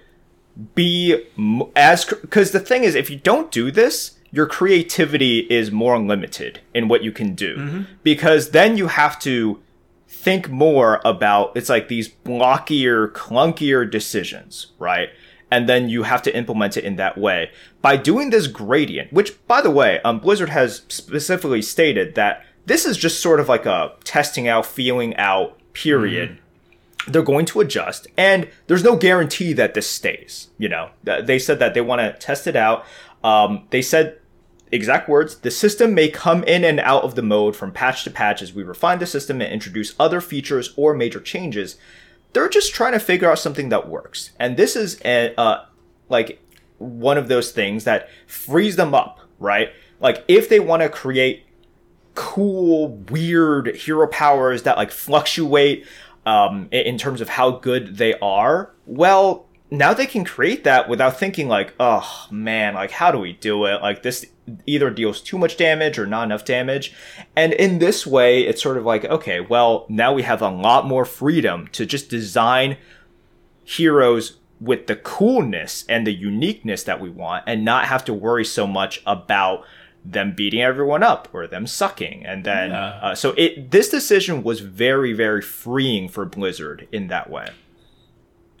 be as, because the thing is, if you don't do this, your creativity is more limited in what you can do, mm-hmm. because then you have to think more about, it's like these blockier, clunkier decisions, right? And then you have to implement it in that way by doing this gradient, which, by the way, um, Blizzard has specifically stated that this is just sort of like a testing out, feeling out period. Mm-hmm. They're going to adjust, and there's no guarantee that this stays. You know, they said that they want to test it out. Um, they said exact words, the system may come in and out of the mode from patch to patch as we refine the system and introduce other features or major changes. They're just trying to figure out something that works. And this is a, uh, like one of those things that frees them up, right? Like if they want to create cool, weird hero powers that like fluctuate, Um, in terms of how good they are, well, now they can create that without thinking like, oh man, like how do we do it? Like this either deals too much damage or not enough damage. And in this way, it's sort of like, okay, well, now we have a lot more freedom to just design heroes with the coolness and the uniqueness that we want and not have to worry so much about them beating everyone up or them sucking. And then yeah. uh, so it this decision was very, very freeing for Blizzard in that way.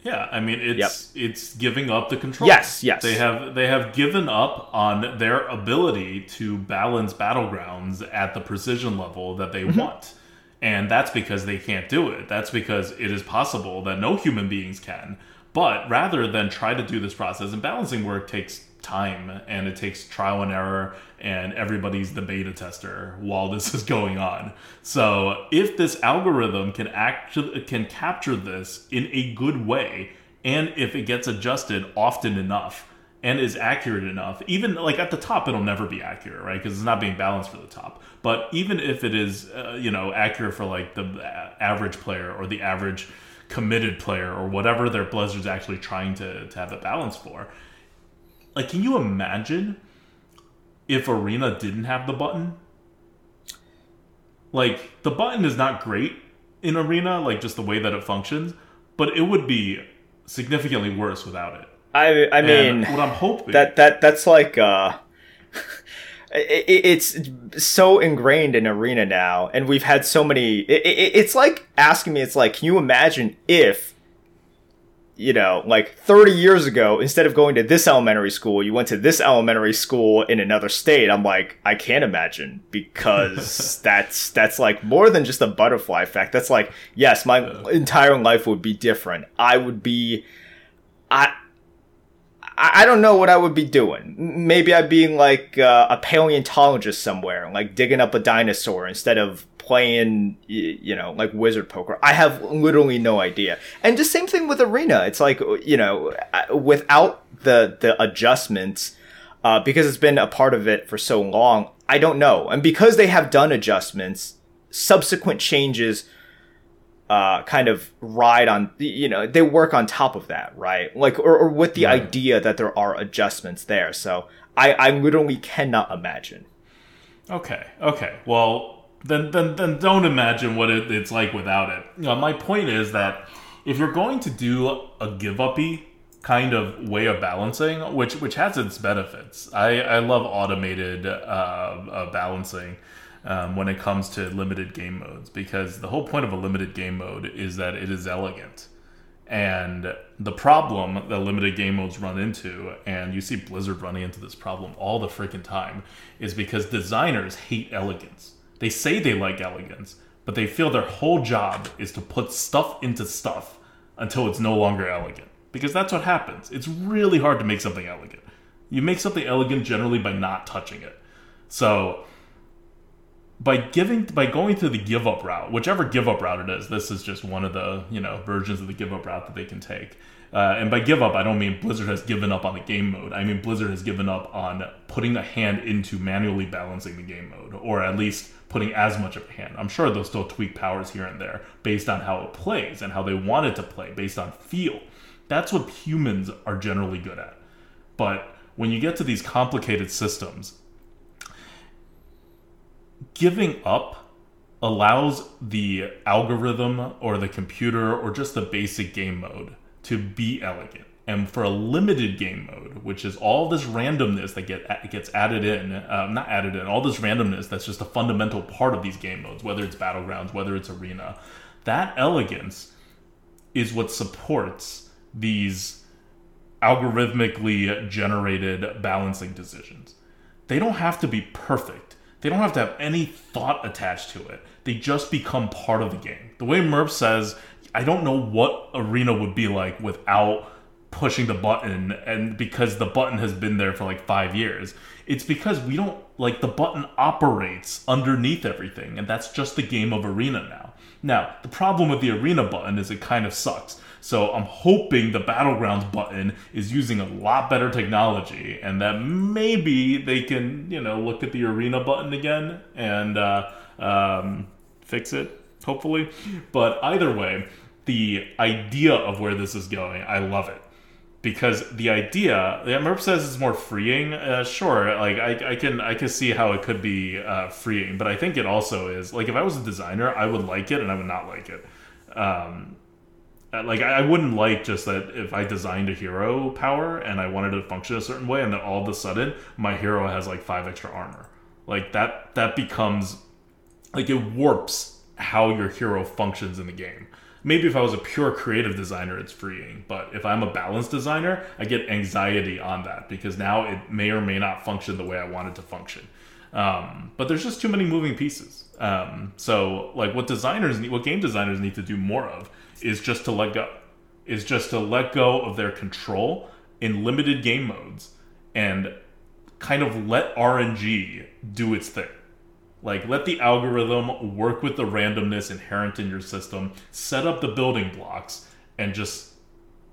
Yeah, I mean it's yep. it's giving up the control. Yes, yes. They have they have given up on their ability to balance Battlegrounds at the precision level that they mm-hmm. want. And that's because they can't do it. That's because it is possible that no human beings can. But rather than try to do this process, and balancing work takes time and it takes trial and error, and everybody's the beta tester while this is going on. So if this algorithm can act can capture this in a good way, and if it gets adjusted often enough and is accurate enough, even like at the top it'll never be accurate, right? Because it's not being balanced for the top. But even if it is uh, you know accurate for like the average player or the average committed player or whatever their Blizzard's actually trying to to have a balance for. Like, can you imagine if Arena didn't have the button? Like, the button is not great in Arena, like, just the way that it functions, but it would be significantly worse without it. I, I mean, what I'm hoping that that that's like, uh, it, it's so ingrained in Arena now, and we've had so many, it, it, it's like asking me, it's like, can you imagine if you know, like thirty years ago, instead of going to this elementary school, you went to this elementary school in another state. I'm like, I can't imagine, because that's, that's like more than just a butterfly effect. That's like, yes, my entire life would be different. I would be, I, I don't know what I would be doing. Maybe I'd be like uh, a paleontologist somewhere, like digging up a dinosaur instead of playing, you know, like wizard poker. I have literally no idea. And the same thing with Arena. It's like, you know, without the the adjustments, uh, because it's been a part of it for so long, I don't know. And because they have done adjustments, subsequent changes uh, kind of ride on, you know, they work on top of that, right? Like, or, or with the yeah. idea that there are adjustments there. So I, I literally cannot imagine. Okay. Okay. Well, then, then, then don't imagine what it, it's like without it. You know, my point is that if you're going to do a give-uppy kind of way of balancing, which which has its benefits, I, I love automated uh, uh, balancing um, when it comes to limited game modes, because the whole point of a limited game mode is that it is elegant. And the problem that limited game modes run into, and you see Blizzard running into this problem all the freaking time, is because designers hate elegance. They say they like elegance, but they feel their whole job is to put stuff into stuff until it's no longer elegant. Because that's what happens. It's really hard to make something elegant. You make something elegant generally by not touching it. So by giving, by going through the give up route, whichever give up route it is, this is just one of the, you know, versions of the give up route that they can take. Uh, and by give up, I don't mean Blizzard has given up on the game mode. I mean Blizzard has given up on putting a hand into manually balancing the game mode, or at least putting as much of a hand. I'm sure they'll still tweak powers here and there based on how it plays and how they want it to play, based on feel. That's what humans are generally good at. But when you get to these complicated systems, giving up allows the algorithm or the computer or just the basic game mode to be elegant. And for a limited game mode, which is all this randomness that get gets added in, um, not added in, all this randomness that's just a fundamental part of these game modes, whether it's Battlegrounds, whether it's Arena, that elegance is what supports these algorithmically generated balancing decisions. They don't have to be perfect. They don't have to have any thought attached to it. They just become part of the game. The way Murph says, I don't know what Arena would be like without pushing the button, and because the button has been there for like five years. It's because we don't, like, the button operates underneath everything, and that's just the game of Arena now. Now, the problem with the Arena button is it kind of sucks. So I'm hoping the Battlegrounds button is using a lot better technology, and that maybe they can, you know, look at the Arena button again and uh, um, fix it, hopefully. But either way, the idea of where this is going, I love it. Because the idea, yeah, Murph says it's more freeing. Uh, sure, like I, I can, I can see how it could be uh, freeing, but I think it also is. Like, if I was a designer, I would like it and I would not like it. Um, like I wouldn't like just that if I designed a hero power and I wanted it to function a certain way, and then all of a sudden my hero has like five extra armor. Like that, that becomes like it warps how your hero functions in the game. Maybe if I was a pure creative designer, it's freeing. But if I'm a balanced designer, I get anxiety on that, because now it may or may not function the way I want it to function. Um, but there's just too many moving pieces. Um, so like what designers need, what game designers need to do more of is just to let go. Is just to let go of their control in limited game modes and kind of let R N G do its thing. Like, let the algorithm work with the randomness inherent in your system, set up the building blocks, and just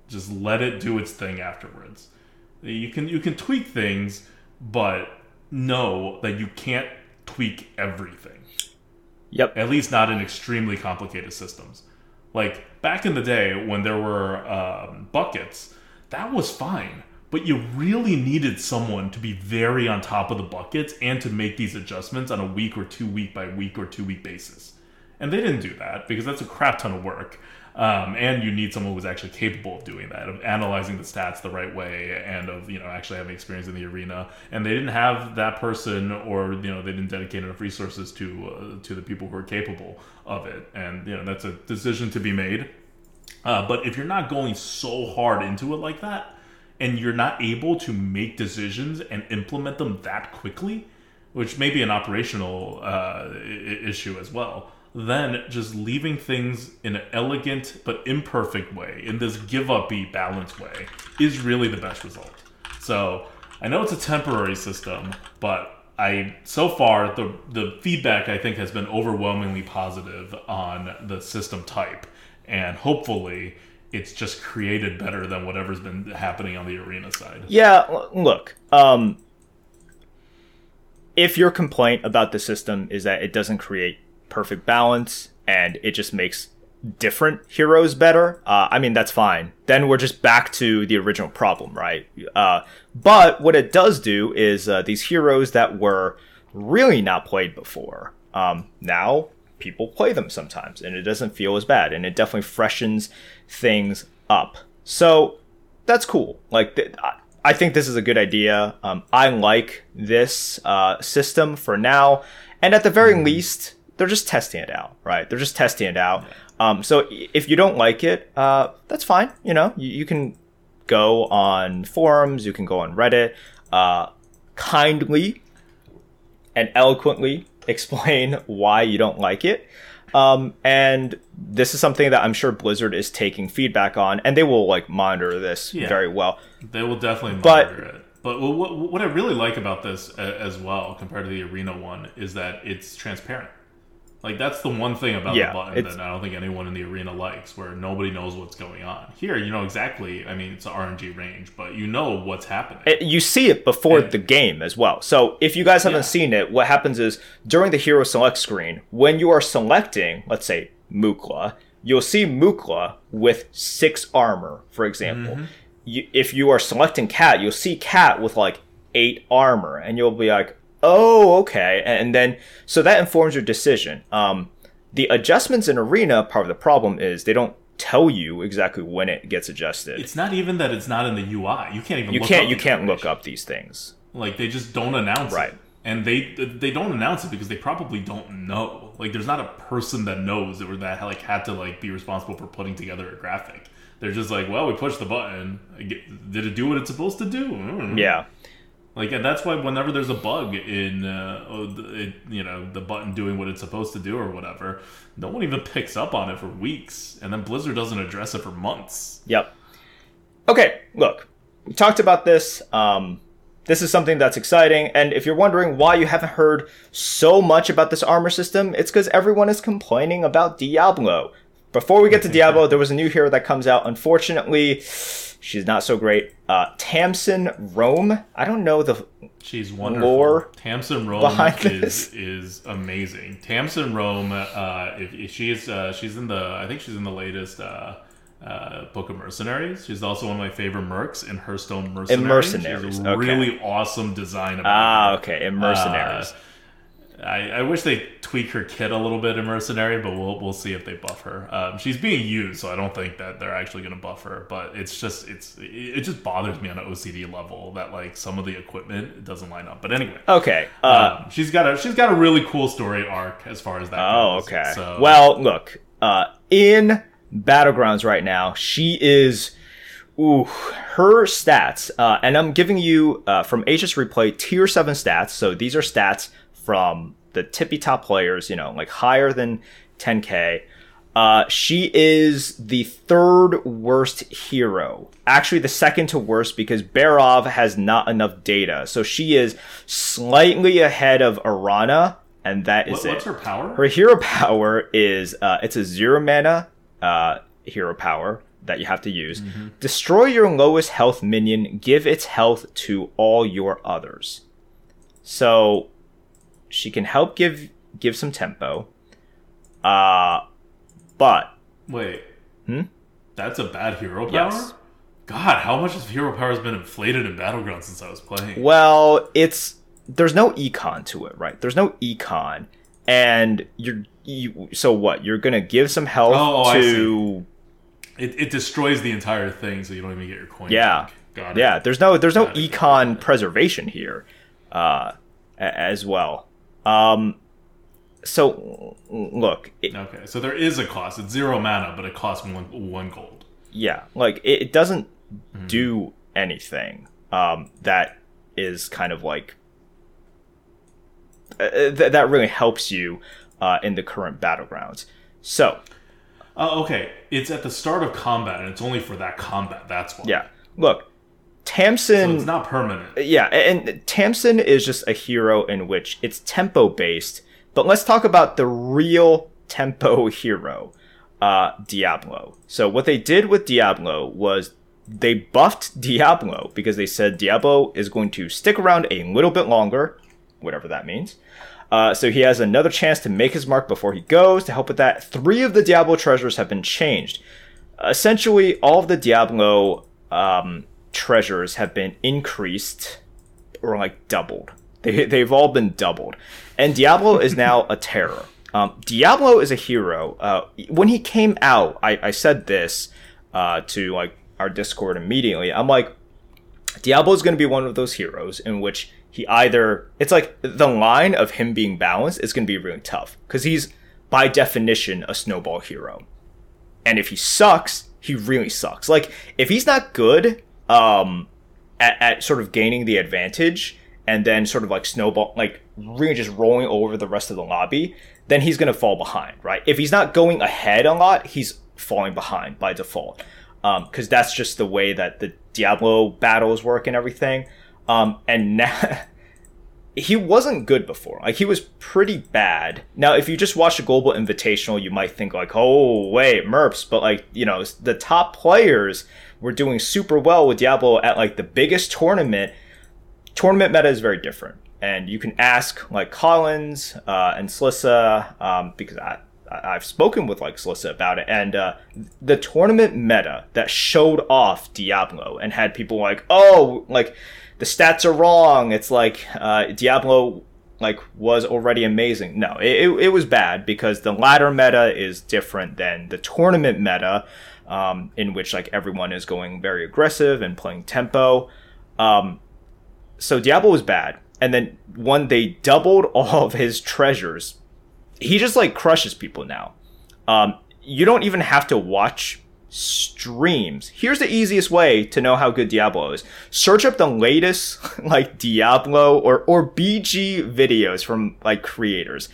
just let it do its thing afterwards. You can you can tweak things, but know that you can't tweak everything. Yep. At least not in extremely complicated systems. Like, back in the day when there were um, buckets, that was fine. But you really needed someone to be very on top of the buckets and to make these adjustments on a week or two week by week or two week basis. And they didn't do that, because that's a crap ton of work. Um, and you need someone who's actually capable of doing that, of analyzing the stats the right way, and of, you know, actually having experience in the arena. And they didn't have that person, or, you know, they didn't dedicate enough resources to uh, to the people who are capable of it. And, you know, that's a decision to be made. Uh, but if you're not going so hard into it like that, and you're not able to make decisions and implement them that quickly, which may be an operational uh, issue as well, then just leaving things in an elegant but imperfect way, in this give-up-y balanced way, is really the best result. So I know it's a temporary system, but I so far the the feedback I think has been overwhelmingly positive on the system type, and hopefully it's just created better than whatever's been happening on the arena side. Yeah, look, um, if your complaint about the system is that it doesn't create perfect balance and it just makes different heroes better, uh, I mean, that's fine. Then we're just back to the original problem, right? Uh, but what it does do is uh, these heroes that were really not played before, um, now people play them sometimes, and it doesn't feel as bad, and it definitely freshens things up. So that's cool. Like, th- I think this is a good idea. Um, I like this uh, system for now, and at the very mm. least, they're just testing it out, right? They're just testing it out. Yeah. Um, so if you don't like it, uh, that's fine. You know, you, you can go on forums, you can go on Reddit, uh, kindly and eloquently explain why you don't like it. Um, and this is something that I'm sure Blizzard is taking feedback on, and they will like monitor this yeah, very well. They will definitely monitor but, it. But what, what I really like about this as well, compared to the Arena one, is that it's transparent. Like, that's the one thing about yeah, the button that I don't think anyone in the Arena likes, where nobody knows what's going on. Here, you know exactly, I mean, it's an R N G range, but you know what's happening. It, you see it before and, the game as well. So if you guys haven't yeah. seen it, what happens is, during the hero select screen, when you are selecting, let's say, Mukla, you'll see Mukla with six armor, for example. Mm-hmm. You, if you are selecting Cat, you'll see Cat with, like, eight armor, and you'll be like, oh, okay. And then, so that informs your decision. Um, the adjustments in Arena, part of the problem is they don't tell you exactly when it gets adjusted. It's not even that it's not in the U I. You can't even you look can't, up You can't look up these things. Like, they just don't announce right. it. And they they don't announce it because they probably don't know. Like, there's not a person that knows that, that like had to like be responsible for putting together a graphic. They're just like, well, we pushed the button. Did it do what it's supposed to do? Mm. Yeah. Like, and that's why whenever there's a bug in, uh, it, you know, the button doing what it's supposed to do or whatever, no one even picks up on it for weeks, and then Blizzard doesn't address it for months. Yep. Okay, look, we talked about this. Um, this is something that's exciting, and if you're wondering why you haven't heard so much about this armor system, it's because everyone is complaining about Diablo. Before we get to Diablo, there was a new hero that comes out. Unfortunately, she's not so great. Uh, Tamsin Roame. I don't know the she's wonderful. Lore Tamsin Roame behind this. is is amazing. Tamsin Roame. Uh, if, if she is, uh, she's in the. I think she's in the latest uh, uh, Book of Mercenaries. She's also one of my favorite Mercs in Hearthstone Mercenaries. In Mercenaries, okay. Really awesome design. About ah, her. okay. In Mercenaries. Uh, I, I wish they tweak her kit a little bit in Mercenary, but we'll we'll see if they buff her. Um, she's being used, so I don't think that they're actually going to buff her. But it's just it's it just bothers me on an O C D level that like some of the equipment doesn't line up. But anyway, okay, uh, um, she's got a she's got a really cool story arc as far as that goes. Oh, okay. So, well, look, uh, in Battlegrounds right now, she is. Ooh, her stats, uh, and I'm giving you uh, from H S Replay tier seven stats. So these are stats from the tippy top players, you know, like higher than ten K. Uh, she is the third worst hero. Actually, the second to worst because Barov has not enough data. So she is slightly ahead of Arana, and that is what, it. What's her power? Her hero power is, uh, it's a zero mana uh, hero power that you have to use. Mm-hmm. Destroy your lowest health minion. Give its health to all your others. So she can help give give some tempo, uh, but wait, hmm? that's a bad hero power? Yes. God, how much has hero power has been inflated in Battlegrounds since I was playing? Well, it's there's no econ to it, right? There's no econ, and you're you, so what? You're gonna give some health oh, to it. It destroys the entire thing, so you don't even get your coin. Yeah, Got yeah. It. There's no there's Got no it. econ preservation here, uh, as well. Um, so look. It, okay, so there is a cost. It's zero mana, but it costs one one gold. Yeah, like it, it doesn't mm-hmm. do anything. Um, that is kind of like uh, th- that really helps you uh, in the current Battlegrounds. So, uh, okay, it's at the start of combat, and it's only for that combat. That's why. Yeah. Look. Tamsin... So it's not permanent. Yeah, and Tamsin is just a hero in which it's tempo-based, but let's talk about the real tempo hero, uh, Diablo. So what they did with Diablo was they buffed Diablo because they said Diablo is going to stick around a little bit longer, whatever that means. Uh, so he has another chance to make his mark before he goes. To help with that, three of the Diablo treasures have been changed. Essentially, all of the Diablo um, treasures have been increased or, like, doubled. They, they've all been doubled. And Diablo is now a terror. Um, Diablo is a hero. Uh, when he came out, I, I said this uh, to, like, our Discord immediately. I'm like, Diablo is going to be one of those heroes in which he either... It's like the line of him being balanced is going to be really tough. Because he's, by definition, a snowball hero. And if he sucks, he really sucks. Like, if he's not good um, at, at sort of gaining the advantage and then sort of like snowball, like really just rolling over the rest of the lobby, then he's going to fall behind, right? If he's not going ahead a lot, he's falling behind by default. Because um, that's just the way that the Diablo battles work and everything. Um, and now... He wasn't good before. Like, he was pretty bad. Now, if you just watch the Global Invitational, you might think, like, oh, wait, Murps. But, like, you know, the top players were doing super well with Diablo at, like, the biggest tournament. Tournament meta is very different. And you can ask, like, Collins uh, and Slissa, um, because I, I've spoken with, like, Slissa about it. And uh, the tournament meta that showed off Diablo and had people like, oh, like... the stats are wrong. It's like uh, Diablo like was already amazing. No, it, it was bad because the ladder meta is different than the tournament meta, um, in which like everyone is going very aggressive and playing tempo. Um, so Diablo was bad. And then when they doubled all of his treasures, he just like crushes people now. Um, you don't even have to watch streams. Here's the easiest way to know how good Diablo is. Search up the latest like Diablo or or B G videos from like creators.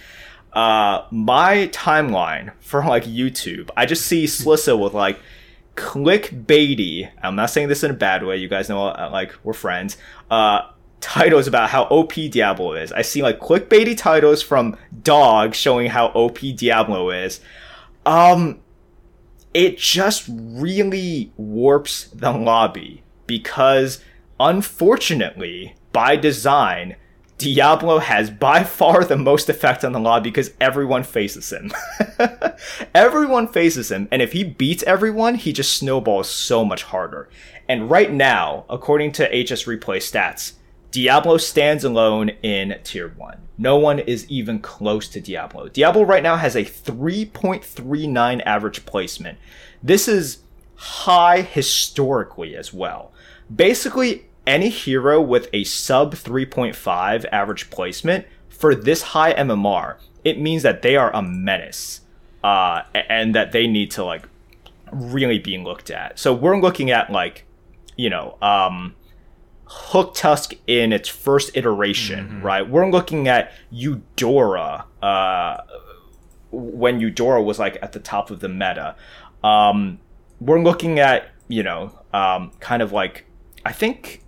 Uh my timeline for like YouTube, I just see Slissa with like clickbaity, I'm not saying this in a bad way, you guys know like we're friends, uh titles about how O P Diablo is. I see like clickbaity titles from Dog showing how O P Diablo is. um It just really warps the lobby because, unfortunately, by design, Diablo has by far the most effect on the lobby because everyone faces him. Everyone faces him, and if he beats everyone, he just snowballs so much harder. And right now, according to H S Replay stats, Diablo stands alone in Tier one. No one is even close to Diablo. Diablo right now has a three point three nine average placement. This is high historically as well. Basically, any hero with a sub three point five average placement for this high M M R, it means that they are a menace, uh, and that they need to like really be looked at. So we're looking at like, you know... Um, Hook Tusk in its first iteration, mm-hmm. right? We're looking at Eudora, uh, when Eudora was like at the top of the meta. Um, we're looking at, you know, um, kind of like, I think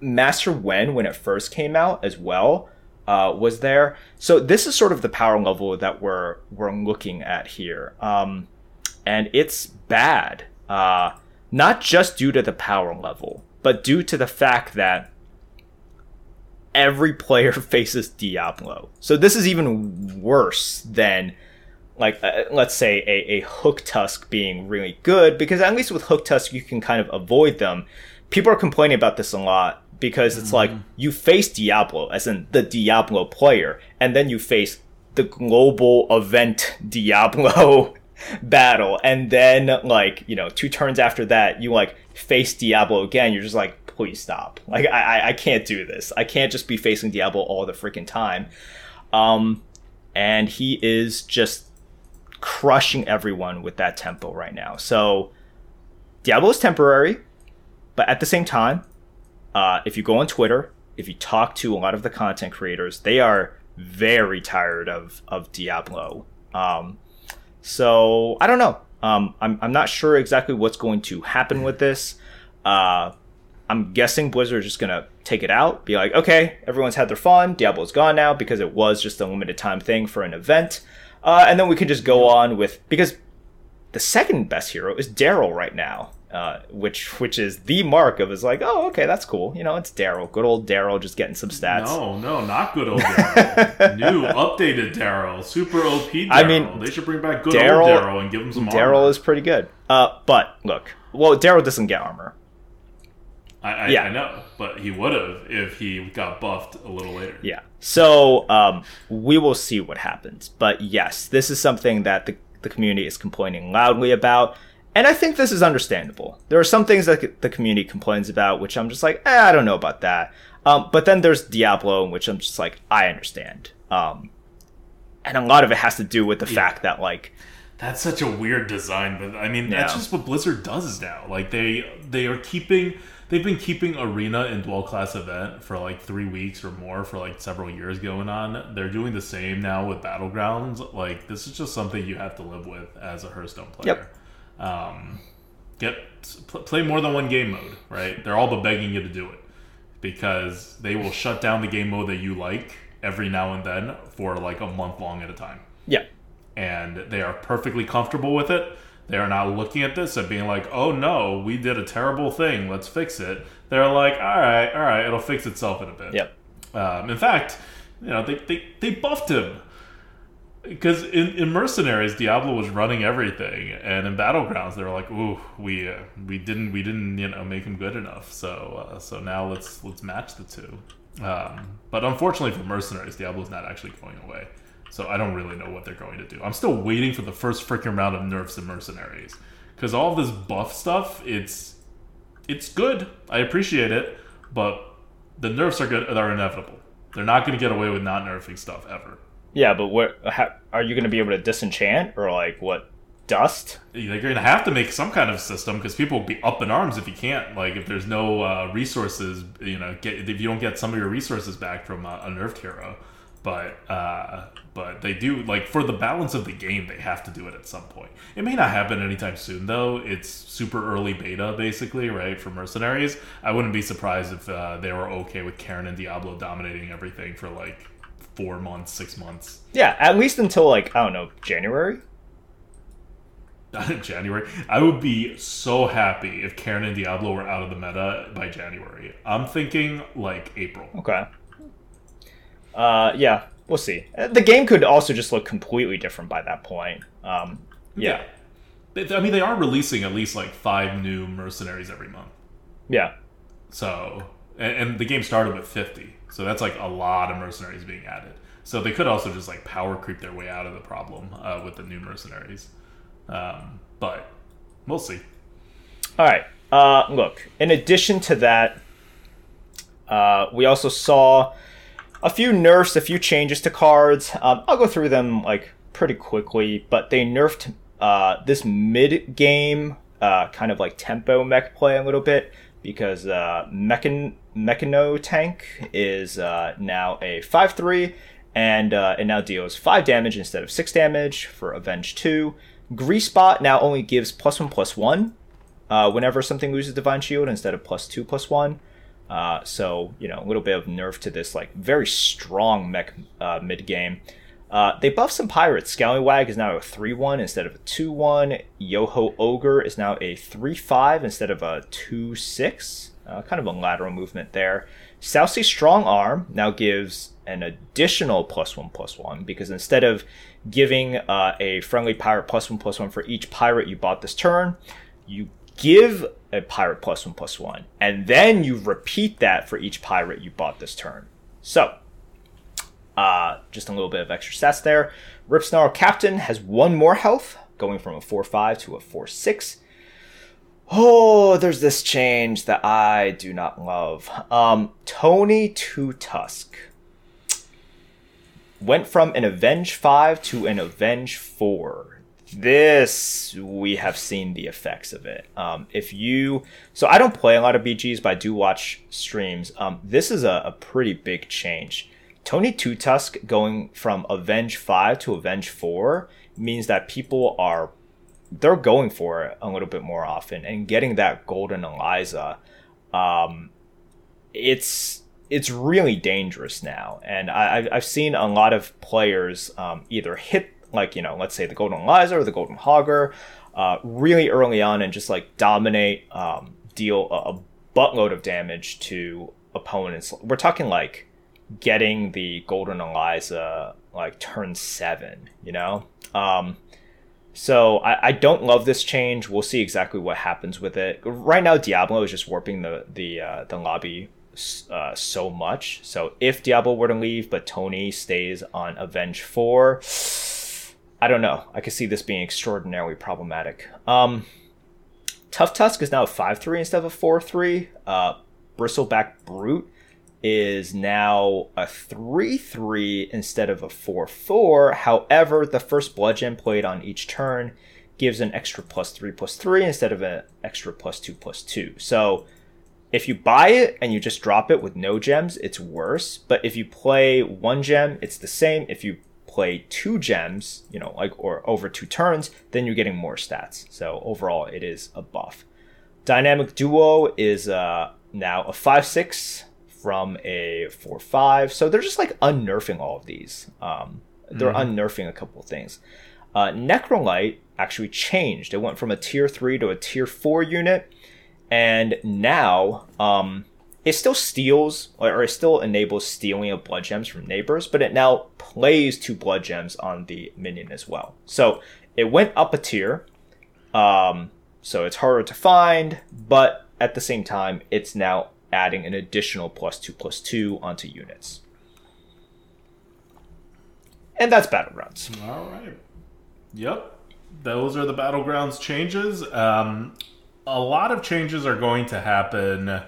Master Wen, when it first came out as well, uh, was there. So this is sort of the power level that we're, we're looking at here. Um, and it's bad, uh, not just due to the power level, but due to the fact that every player faces Diablo. So this is even worse than, like, uh, let's say a, a Hook Tusk being really good, because at least with Hook Tusk, you can kind of avoid them. People are complaining about this a lot because it's mm-hmm. like you face Diablo, as in the Diablo player, and then you face the global event Diablo battle, and then like, you know, two turns after that you like face Diablo again. You're just like, please stop, like I I can't do this, I can't just be facing Diablo all the freaking time. Um and he is just crushing everyone with that tempo right now. So Diablo is temporary, but at the same time, uh if you go on Twitter, if you talk to a lot of the content creators, they are very tired of of Diablo. um So I don't know. Um, I'm I'm not sure exactly what's going to happen with this. Uh, I'm guessing Blizzard is just gonna take it out, be like, okay, everyone's had their fun. Diablo's gone now because it was just a limited time thing for an event, uh, and then we can just go on with, because the second best hero is Daryl right now uh, which which is the mark of is like, oh, okay, that's cool. You know, it's Daryl, good old Daryl, just getting some stats. No, no, not good old Daryl. New, updated Daryl, super O P Daryl. I mean, they should bring back good Daryl, old Daryl and give him some armor. Daryl is pretty good. Uh, but look, well, Daryl doesn't get armor. I, I, yeah. I know, but he would have if he got buffed a little later. Yeah. So um, we will see what happens. But yes, this is something that the, the community is complaining loudly about. And I think this is understandable. There are some things that the community complains about, which I'm just like, eh, I don't know about that. Um, but then there's Diablo, in which I'm just like, I understand. Um, and a lot of it has to do with the yeah. fact that, like... That's such a weird design. But, I mean, yeah. that's just what Blizzard does now. Like, they they are keeping... They've been keeping Arena and Dual Class event for like three weeks or more for like several years going on. They're doing the same now with Battlegrounds. Like, this is just something you have to live with as a Hearthstone player. Yep. Um, get play more than one game mode, right? They're all but begging you to do it because they will shut down the game mode that you like every now and then for like a month long at a time. Yeah. And they are perfectly comfortable with it. They are not looking at this and being like, oh no, we did a terrible thing, let's fix it. They're like, all right, all right, it'll fix itself in a bit. Yep. Um, in fact, you know, they, they, they buffed him. Because in, in Mercenaries, Diablo was running everything. And in Battlegrounds, they were like, ooh, we uh, we didn't, we didn't, you know, make him good enough. So uh, so now let's let's match the two. Um, but unfortunately for Mercenaries, Diablo's not actually going away. So I don't really know what they're going to do. I'm still waiting for the first freaking round of nerfs and Mercenaries. Because all this buff stuff, it's it's good. I appreciate it. But the nerfs are good, are inevitable. They're not going to get away with not nerfing stuff ever. Yeah, but what how, are you going to be able to disenchant? Or like, what, dust? You're going to have to make some kind of system. Because people will be up in arms if you can't. Like, if there's no uh, resources, you know, get, if you don't get some of your resources back from uh, a nerfed hero. But uh, but they do, like, for the balance of the game, they have to do it at some point. It may not happen anytime soon, though. It's super early beta, basically, right, for Mercenaries. I wouldn't be surprised if uh, they were okay with Karen and Diablo dominating everything for, like, four months, six months. Yeah, at least until, like, I don't know, January? Not in January. I would be so happy if Karen and Diablo were out of the meta by January. I'm thinking, like, April. Okay. Uh, yeah, we'll see. The game could also just look completely different by that point. Um, yeah. yeah. I mean, they are releasing at least, like, five new Mercenaries every month. Yeah. So, and, and the game started with fifty, so that's, like, a lot of Mercenaries being added. So they could also just, like, power creep their way out of the problem uh, with the new Mercenaries. Um, but we'll see. All right. Uh, look, in addition to that, uh, we also saw... a few nerfs, a few changes to cards. Um, I'll go through them like pretty quickly, but they nerfed uh, this mid-game uh, kind of like tempo mech play a little bit because uh, Mechan- Mechano Tank is uh, now a five three, and uh, it now deals five damage instead of six damage for Avenge two. Greasebot now only gives plus one plus one uh, whenever something loses Divine Shield instead of plus two plus one. Uh, so, you know, a little bit of nerf to this, like, very strong mech uh, mid-game. Uh, they buffed some pirates. Scallywag is now a three one instead of a two one. Yoho Ogre is now a three five instead of a two six. Uh, kind of a lateral movement there. South Sea Strong Arm now gives an additional plus one plus one because instead of giving uh, a friendly pirate plus one plus one for each pirate you bought this turn, you give a pirate plus one plus one, and then you repeat that for each pirate you bought this turn. So, uh, just a little bit of extra stats there. Ripsnarl Captain has one more health, going from a four five to a four six. Oh, there's this change that I do not love. Um, Tony Two Tusk went from an Avenge five to an Avenge four. This, we have seen the effects of it. Um, if you, so I don't play a lot of B Gs, but I do watch streams. Um, this is a, a pretty big change. Tony Two Tusk going from Avenge five to Avenge four means that people are, they're going for it a little bit more often and getting that Golden Eliza. Um, it's, it's really dangerous now. And I, I've seen a lot of players um, either hit, like, you know, let's say the Golden Eliza or the Golden Hogger, uh, really early on and just like dominate, um, deal a, a buttload of damage to opponents. We're talking like getting the Golden Eliza like turn seven, you know? Um, so I, I don't love this change. We'll see exactly what happens with it. Right now, Diablo is just warping the, the, uh, the lobby Uh, so much. So if Diablo were to leave but Tony stays on Avenge four, I don't know. I could see this being extraordinarily problematic. Um, Tough Tusk is now a five three instead of a four three. Uh, Bristleback Brute is now a three three instead of a four four. However, the first bludgeon played on each turn gives an extra plus three plus three instead of an extra plus two plus two. So if you buy it and you just drop it with no gems, it's worse. But if you play one gem, it's the same. If you play two gems, you know, like, or over two turns, then you're getting more stats. So overall, it is a buff. Dynamic Duo is uh, now a five six from a four five. So they're just like unnerfing all of these. Um, they're mm-hmm. unnerfing a couple of things. Uh, Necrolite actually changed. It went from a tier three to a tier four unit. And now, um, it still steals, or it still enables stealing of blood gems from neighbors, but it now plays two blood gems on the minion as well. So it went up a tier, um, so it's harder to find, but at the same time, it's now adding an additional plus two plus two onto units. And that's Battlegrounds. All right. Yep. Those are the Battlegrounds changes. Um... A lot of changes are going to happen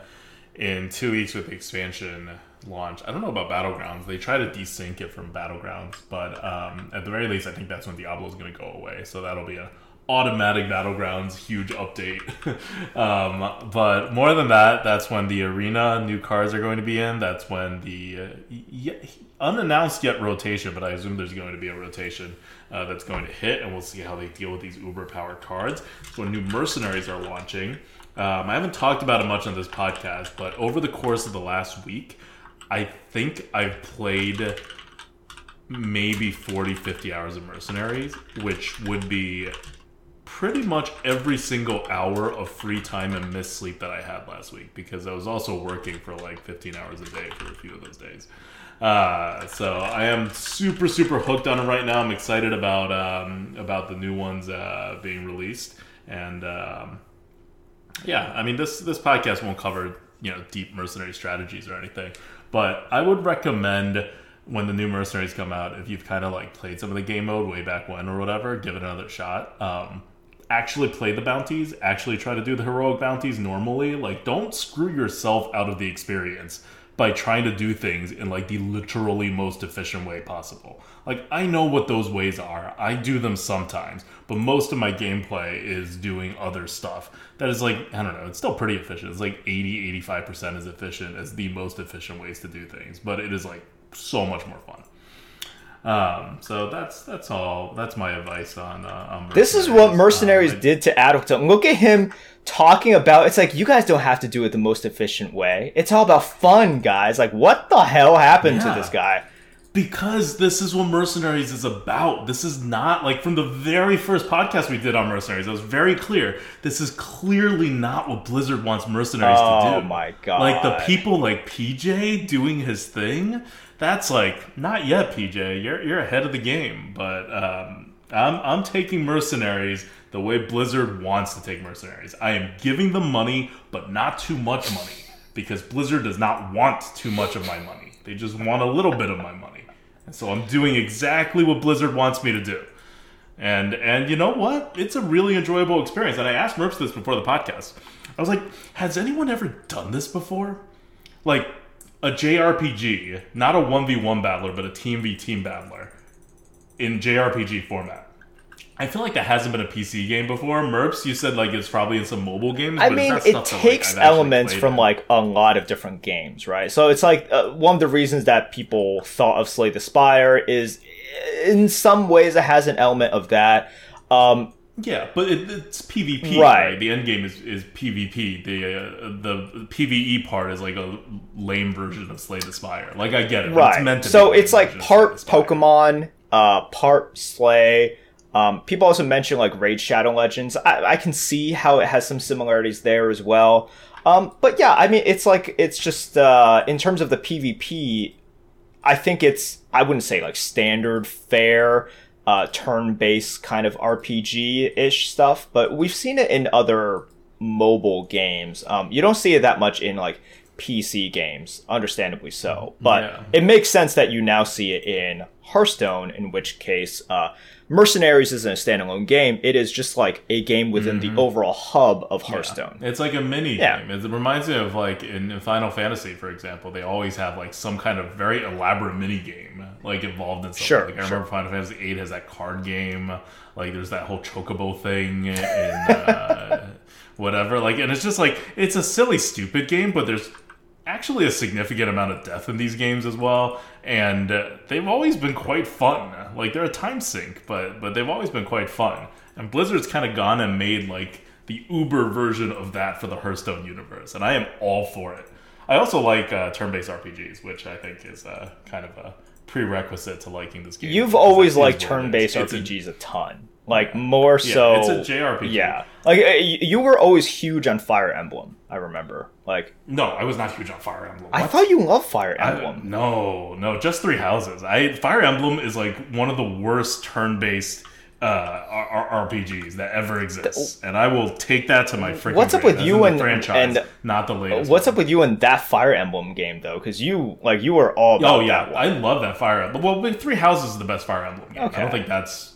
in two weeks with the expansion launch. I don't know about Battlegrounds. They try to desync it from Battlegrounds, but um, at the very least, I think that's when Diablo is going to go away. So that'll be an automatic Battlegrounds huge update. um, but more than that, that's when the arena new cards are going to be in. That's when the uh, yet, unannounced yet rotation, but I assume there's going to be a rotation. Uh, that's going to hit, and we'll see how they deal with these uber-powered cards. So new mercenaries are launching. Um, I haven't talked about it much on this podcast, but over the course of the last week, I think I've played maybe forty, fifty hours of mercenaries, which would be pretty much every single hour of free time and missed sleep that I had last week, because I was also working for like fifteen hours a day for a few of those days. Uh, so I am super, super hooked on it right now. I'm excited about um, about the new ones uh, being released, and um, yeah, I mean this this podcast won't cover, you know, deep mercenary strategies or anything, but I would recommend when the new mercenaries come out, if you've kind of like played some of the game mode way back when or whatever, give it another shot. Um, actually play the bounties. Actually try to do the heroic bounties normally. Like, don't screw yourself out of the experience by trying to do things in like the literally most efficient way possible. Like, I know what those ways are. I do them sometimes, but most of my gameplay is doing other stuff that is like, I don't know, it's still pretty efficient. It's like eighty, eighty-five percent as efficient as the most efficient ways to do things, but it is like so much more fun. Um, so that's that's all. That's my advice on. Uh, on this is what mercenaries um, did to Adelton. Look at him talking about. It's like, you guys don't have to do it the most efficient way. It's all about fun, guys. Like, what the hell happened yeah, to this guy? Because this is what mercenaries is about. This is not like from the very first podcast we did on mercenaries. I was very clear. This is clearly not what Blizzard wants mercenaries oh, to do. Oh my god! Like the people like P J doing his thing. That's like, not yet, P J. You're you're ahead of the game, but um, I'm I'm taking mercenaries the way Blizzard wants to take mercenaries. I am giving them money, but not too much money, because Blizzard does not want too much of my money. They just want a little bit of my money, and so I'm doing exactly what Blizzard wants me to do. And and you know what? It's a really enjoyable experience. And I asked Murps this before the podcast. I was like, has anyone ever done this before? Like, a J R P G, not a one v one battler, but a team v team battler in J R P G format. I feel like that hasn't been a P C game before. Murps, you said like it's probably in some mobile games. I but mean, it's not it takes that, like, elements from in. like a lot of different games, right? So it's like uh, one of the reasons that people thought of Slay the Spire is in some ways it has an element of that. Um, Yeah, but it, it's PvP, right. right? The end game is, is PvP. The uh, the PvE part is like a lame version of Slay the Spire. Like, I get it, right? It's meant to so be it's like part Pokemon, uh, part Slay, Um, people also mention like Raid Shadow Legends. I, I can see how it has some similarities there as well. Um, but yeah, I mean, it's like, it's just, uh, in terms of the PvP, I think it's, I wouldn't say like standard fair, uh, turn-based kind of R P G-ish stuff, but we've seen it in other mobile games. Um, you don't see it that much in like P C games, understandably so, but yeah. It makes sense that you now see it in Hearthstone, in which case uh Mercenaries isn't a standalone game. It is just like a game within mm-hmm. the overall hub of Hearthstone. Yeah. It's like a mini yeah. game. It reminds me of like in Final Fantasy, for example, they always have like some kind of very elaborate mini game like involved in something. Sure, like I sure. remember Final Fantasy eight has that card game, like there's that whole chocobo thing and uh whatever, like, and it's just like, it's a silly, stupid game, but there's actually a significant amount of death in these games as well, and uh, they've always been quite fun. Like, they're a time sink, but but they've always been quite fun, and Blizzard's kind of gone and made like the uber version of that for the Hearthstone universe, and I am all for it. I also like uh, turn-based R P Gs, which I think is uh, kind of a prerequisite to liking this game. You've always liked turn-based R P Gs a ton. Like, more yeah, so... it's a J R P G. Yeah. Like, you were always huge on Fire Emblem, I remember. Like... No, I was not huge on Fire Emblem. What? I thought you loved Fire Emblem. I, no, no, just Three Houses. I Fire Emblem is, like, one of the worst turn-based uh, R- R P Gs that ever exists. The, and I will take that to my freaking What's up with you the and... franchise, and, not the latest. What's one. Up with you and that Fire Emblem game, though? Because you, like, you were all about Oh, yeah. That one. I love that Fire Emblem. Well, Three Houses is the best Fire Emblem game. Okay. I don't think that's...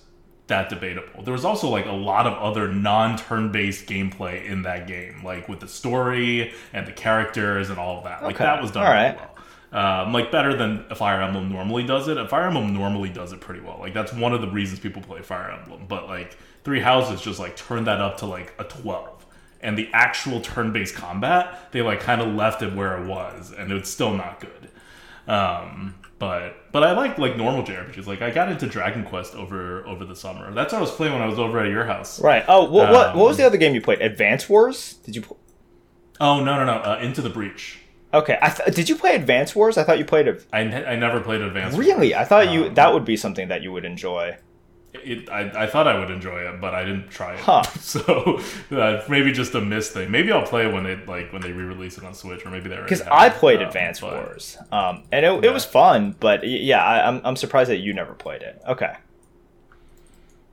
that debatable. There was also like a lot of other non-turn-based gameplay in that game, like with the story and the characters and all of that. Like okay. that was done all really right. well. Um, like better than Fire Emblem normally does it. And Fire Emblem normally does it pretty well. Like that's one of the reasons people play Fire Emblem. But like Three Houses just like turned that up to like a twelve. And the actual turn-based combat, they like kind of left it where it was, and it's still not good. Um, but, but I like, like, normal J R P Gs. Like, I got into Dragon Quest over, over the summer. That's what I was playing when I was over at your house. Right. Oh, what, um, what, what was the other game you played? Advance Wars? Did you play? Oh, no, no, no. Uh, Into the Breach. Okay. I th- did you play Advance Wars? I thought you played it. I, ne- I never played Advance Wars. Really? I thought um, you, that would be something that you would enjoy. It, I, I thought I would enjoy it, but I didn't try it. Huh. So uh, maybe just a missed thing. Maybe I'll play it when they like when they re-release it on Switch, or maybe they're because I played um, Advance but, Wars, um, and it yeah. it was fun. But yeah, I, I'm I'm surprised that you never played it. Okay.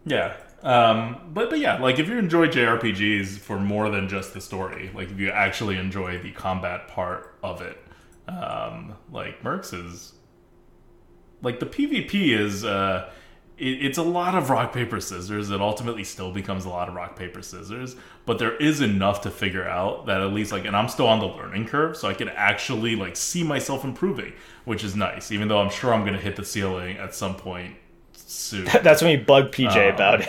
Yeah, um, but but yeah, like if you enjoy J R P Gs for more than just the story, like if you actually enjoy the combat part of it, um, like Murps is, like the PvP is. Uh, It's a lot of rock, paper, scissors. It ultimately still becomes a lot of rock, paper, scissors. But there is enough to figure out that at least, like, and I'm still on the learning curve, so I can actually, like, see myself improving, which is nice, even though I'm sure I'm going to hit the ceiling at some point soon. That's when you bug P J um, about it.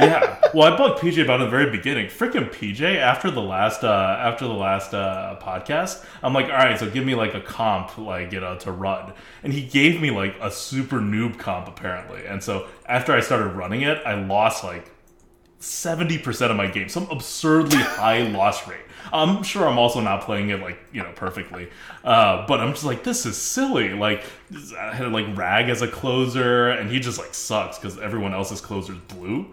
Yeah. Well, I bugged P J about it at the very beginning. Freaking P J, after the last uh, after the last uh, podcast, I'm like, all right, so give me like a comp, like, you know, to run. And he gave me like a super noob comp, apparently. And so after I started running it, I lost like seventy percent of my game. Some absurdly high loss rate. I'm sure I'm also not playing it, like, you know, perfectly. Uh, but I'm just like, this is silly. Like, I had, like, Rag as a closer, and he just, like, sucks because everyone else's closer is blue.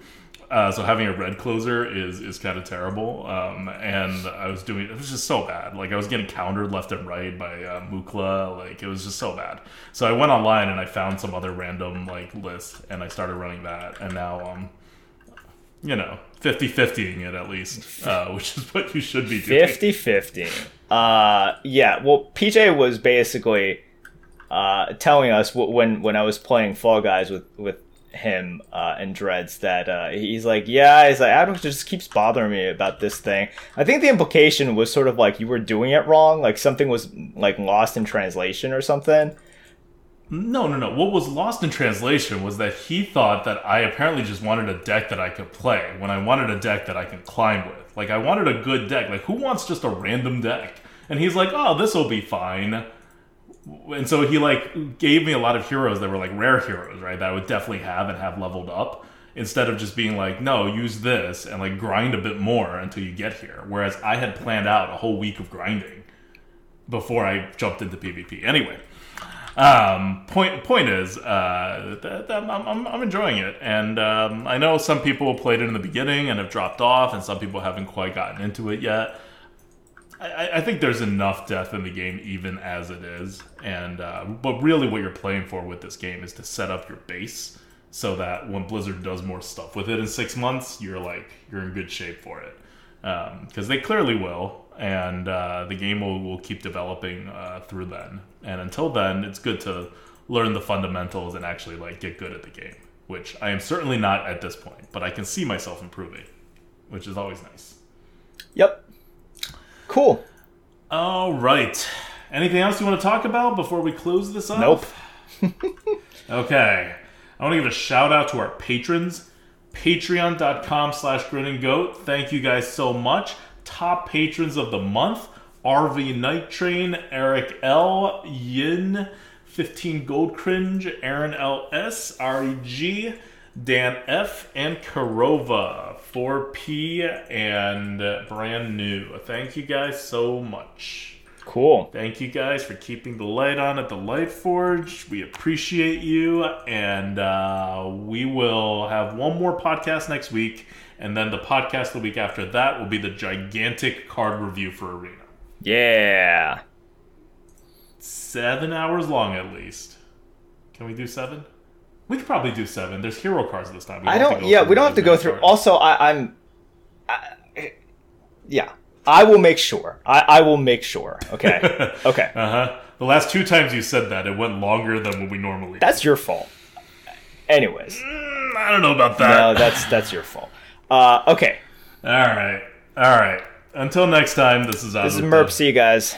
Uh, so having a red closer is is kind of terrible. Um, and I was doing... It was just so bad. Like, I was getting countered left and right by uh, Mukla. Like, it was just so bad. So I went online, and I found some other random, like, list, and I started running that. And now, um, you know... fifty-fiftying it at least, uh, which is what you should be doing. fifty-fiftying. Uh, yeah, well, P J was basically uh, telling us w- when, when I was playing Fall Guys with, with him uh, and Dreads that uh, he's like, yeah, he's like, Adam just keeps bothering me about this thing. I think the implication was sort of like you were doing it wrong, like something was like lost in translation or something. No, no, no. What was lost in translation was that he thought that I apparently just wanted a deck that I could play when I wanted a deck that I could climb with. Like, I wanted a good deck. Like, who wants just a random deck? And he's like, oh, this will be fine. And so he, like, gave me a lot of heroes that were, like, rare heroes, right, that I would definitely have and have leveled up, instead of just being like, no, use this and, like, grind a bit more until you get here. Whereas I had planned out a whole week of grinding before I jumped into PvP. Anyway. Um, point point is, uh, th- th- I'm, I'm enjoying it, and um, I know some people played it in the beginning and have dropped off, and some people haven't quite gotten into it yet. I, I think there's enough death in the game even as it is, and uh, but really what you're playing for with this game is to set up your base so that when Blizzard does more stuff with it in six months, you're like you're in good shape for it, because um, they clearly will, and uh, the game will, will keep developing uh, through then. And until then, it's good to learn the fundamentals and actually like get good at the game, which I am certainly not at this point, but I can see myself improving, which is always nice. Yep. Cool. All right. Anything else you want to talk about before we close this up? Nope. Okay. I want to give a shout out to our patrons. Patreon.com slash grinandgoat. Thank you guys so much. Top patrons of the month. R V Night Train, Eric L, Yin, fifteen Gold Cringe, Aaron L S, R E G, Dan F, and Karova, four P, and Brand New. Thank you guys so much. Cool. Thank you guys for keeping the light on at the Lightforge. We appreciate you, and uh, we will have one more podcast next week, and then the podcast the week after that will be the gigantic card review for Arena. Yeah. Seven hours long at least. Can we do seven? We could probably do seven. There's hero cards this time. We I don't. Yeah, we don't have to go through. Yeah, to go through. Also, I, I'm. I, yeah, I will make sure. I, I will make sure. Okay. Okay. Uh huh. The last two times you said that, it went longer than what we normally. That's do. Your fault. Anyways. Mm, I don't know about that. No, that's that's your fault. Uh, okay. All right. All right. Until next time, this is This is Murps. See you guys.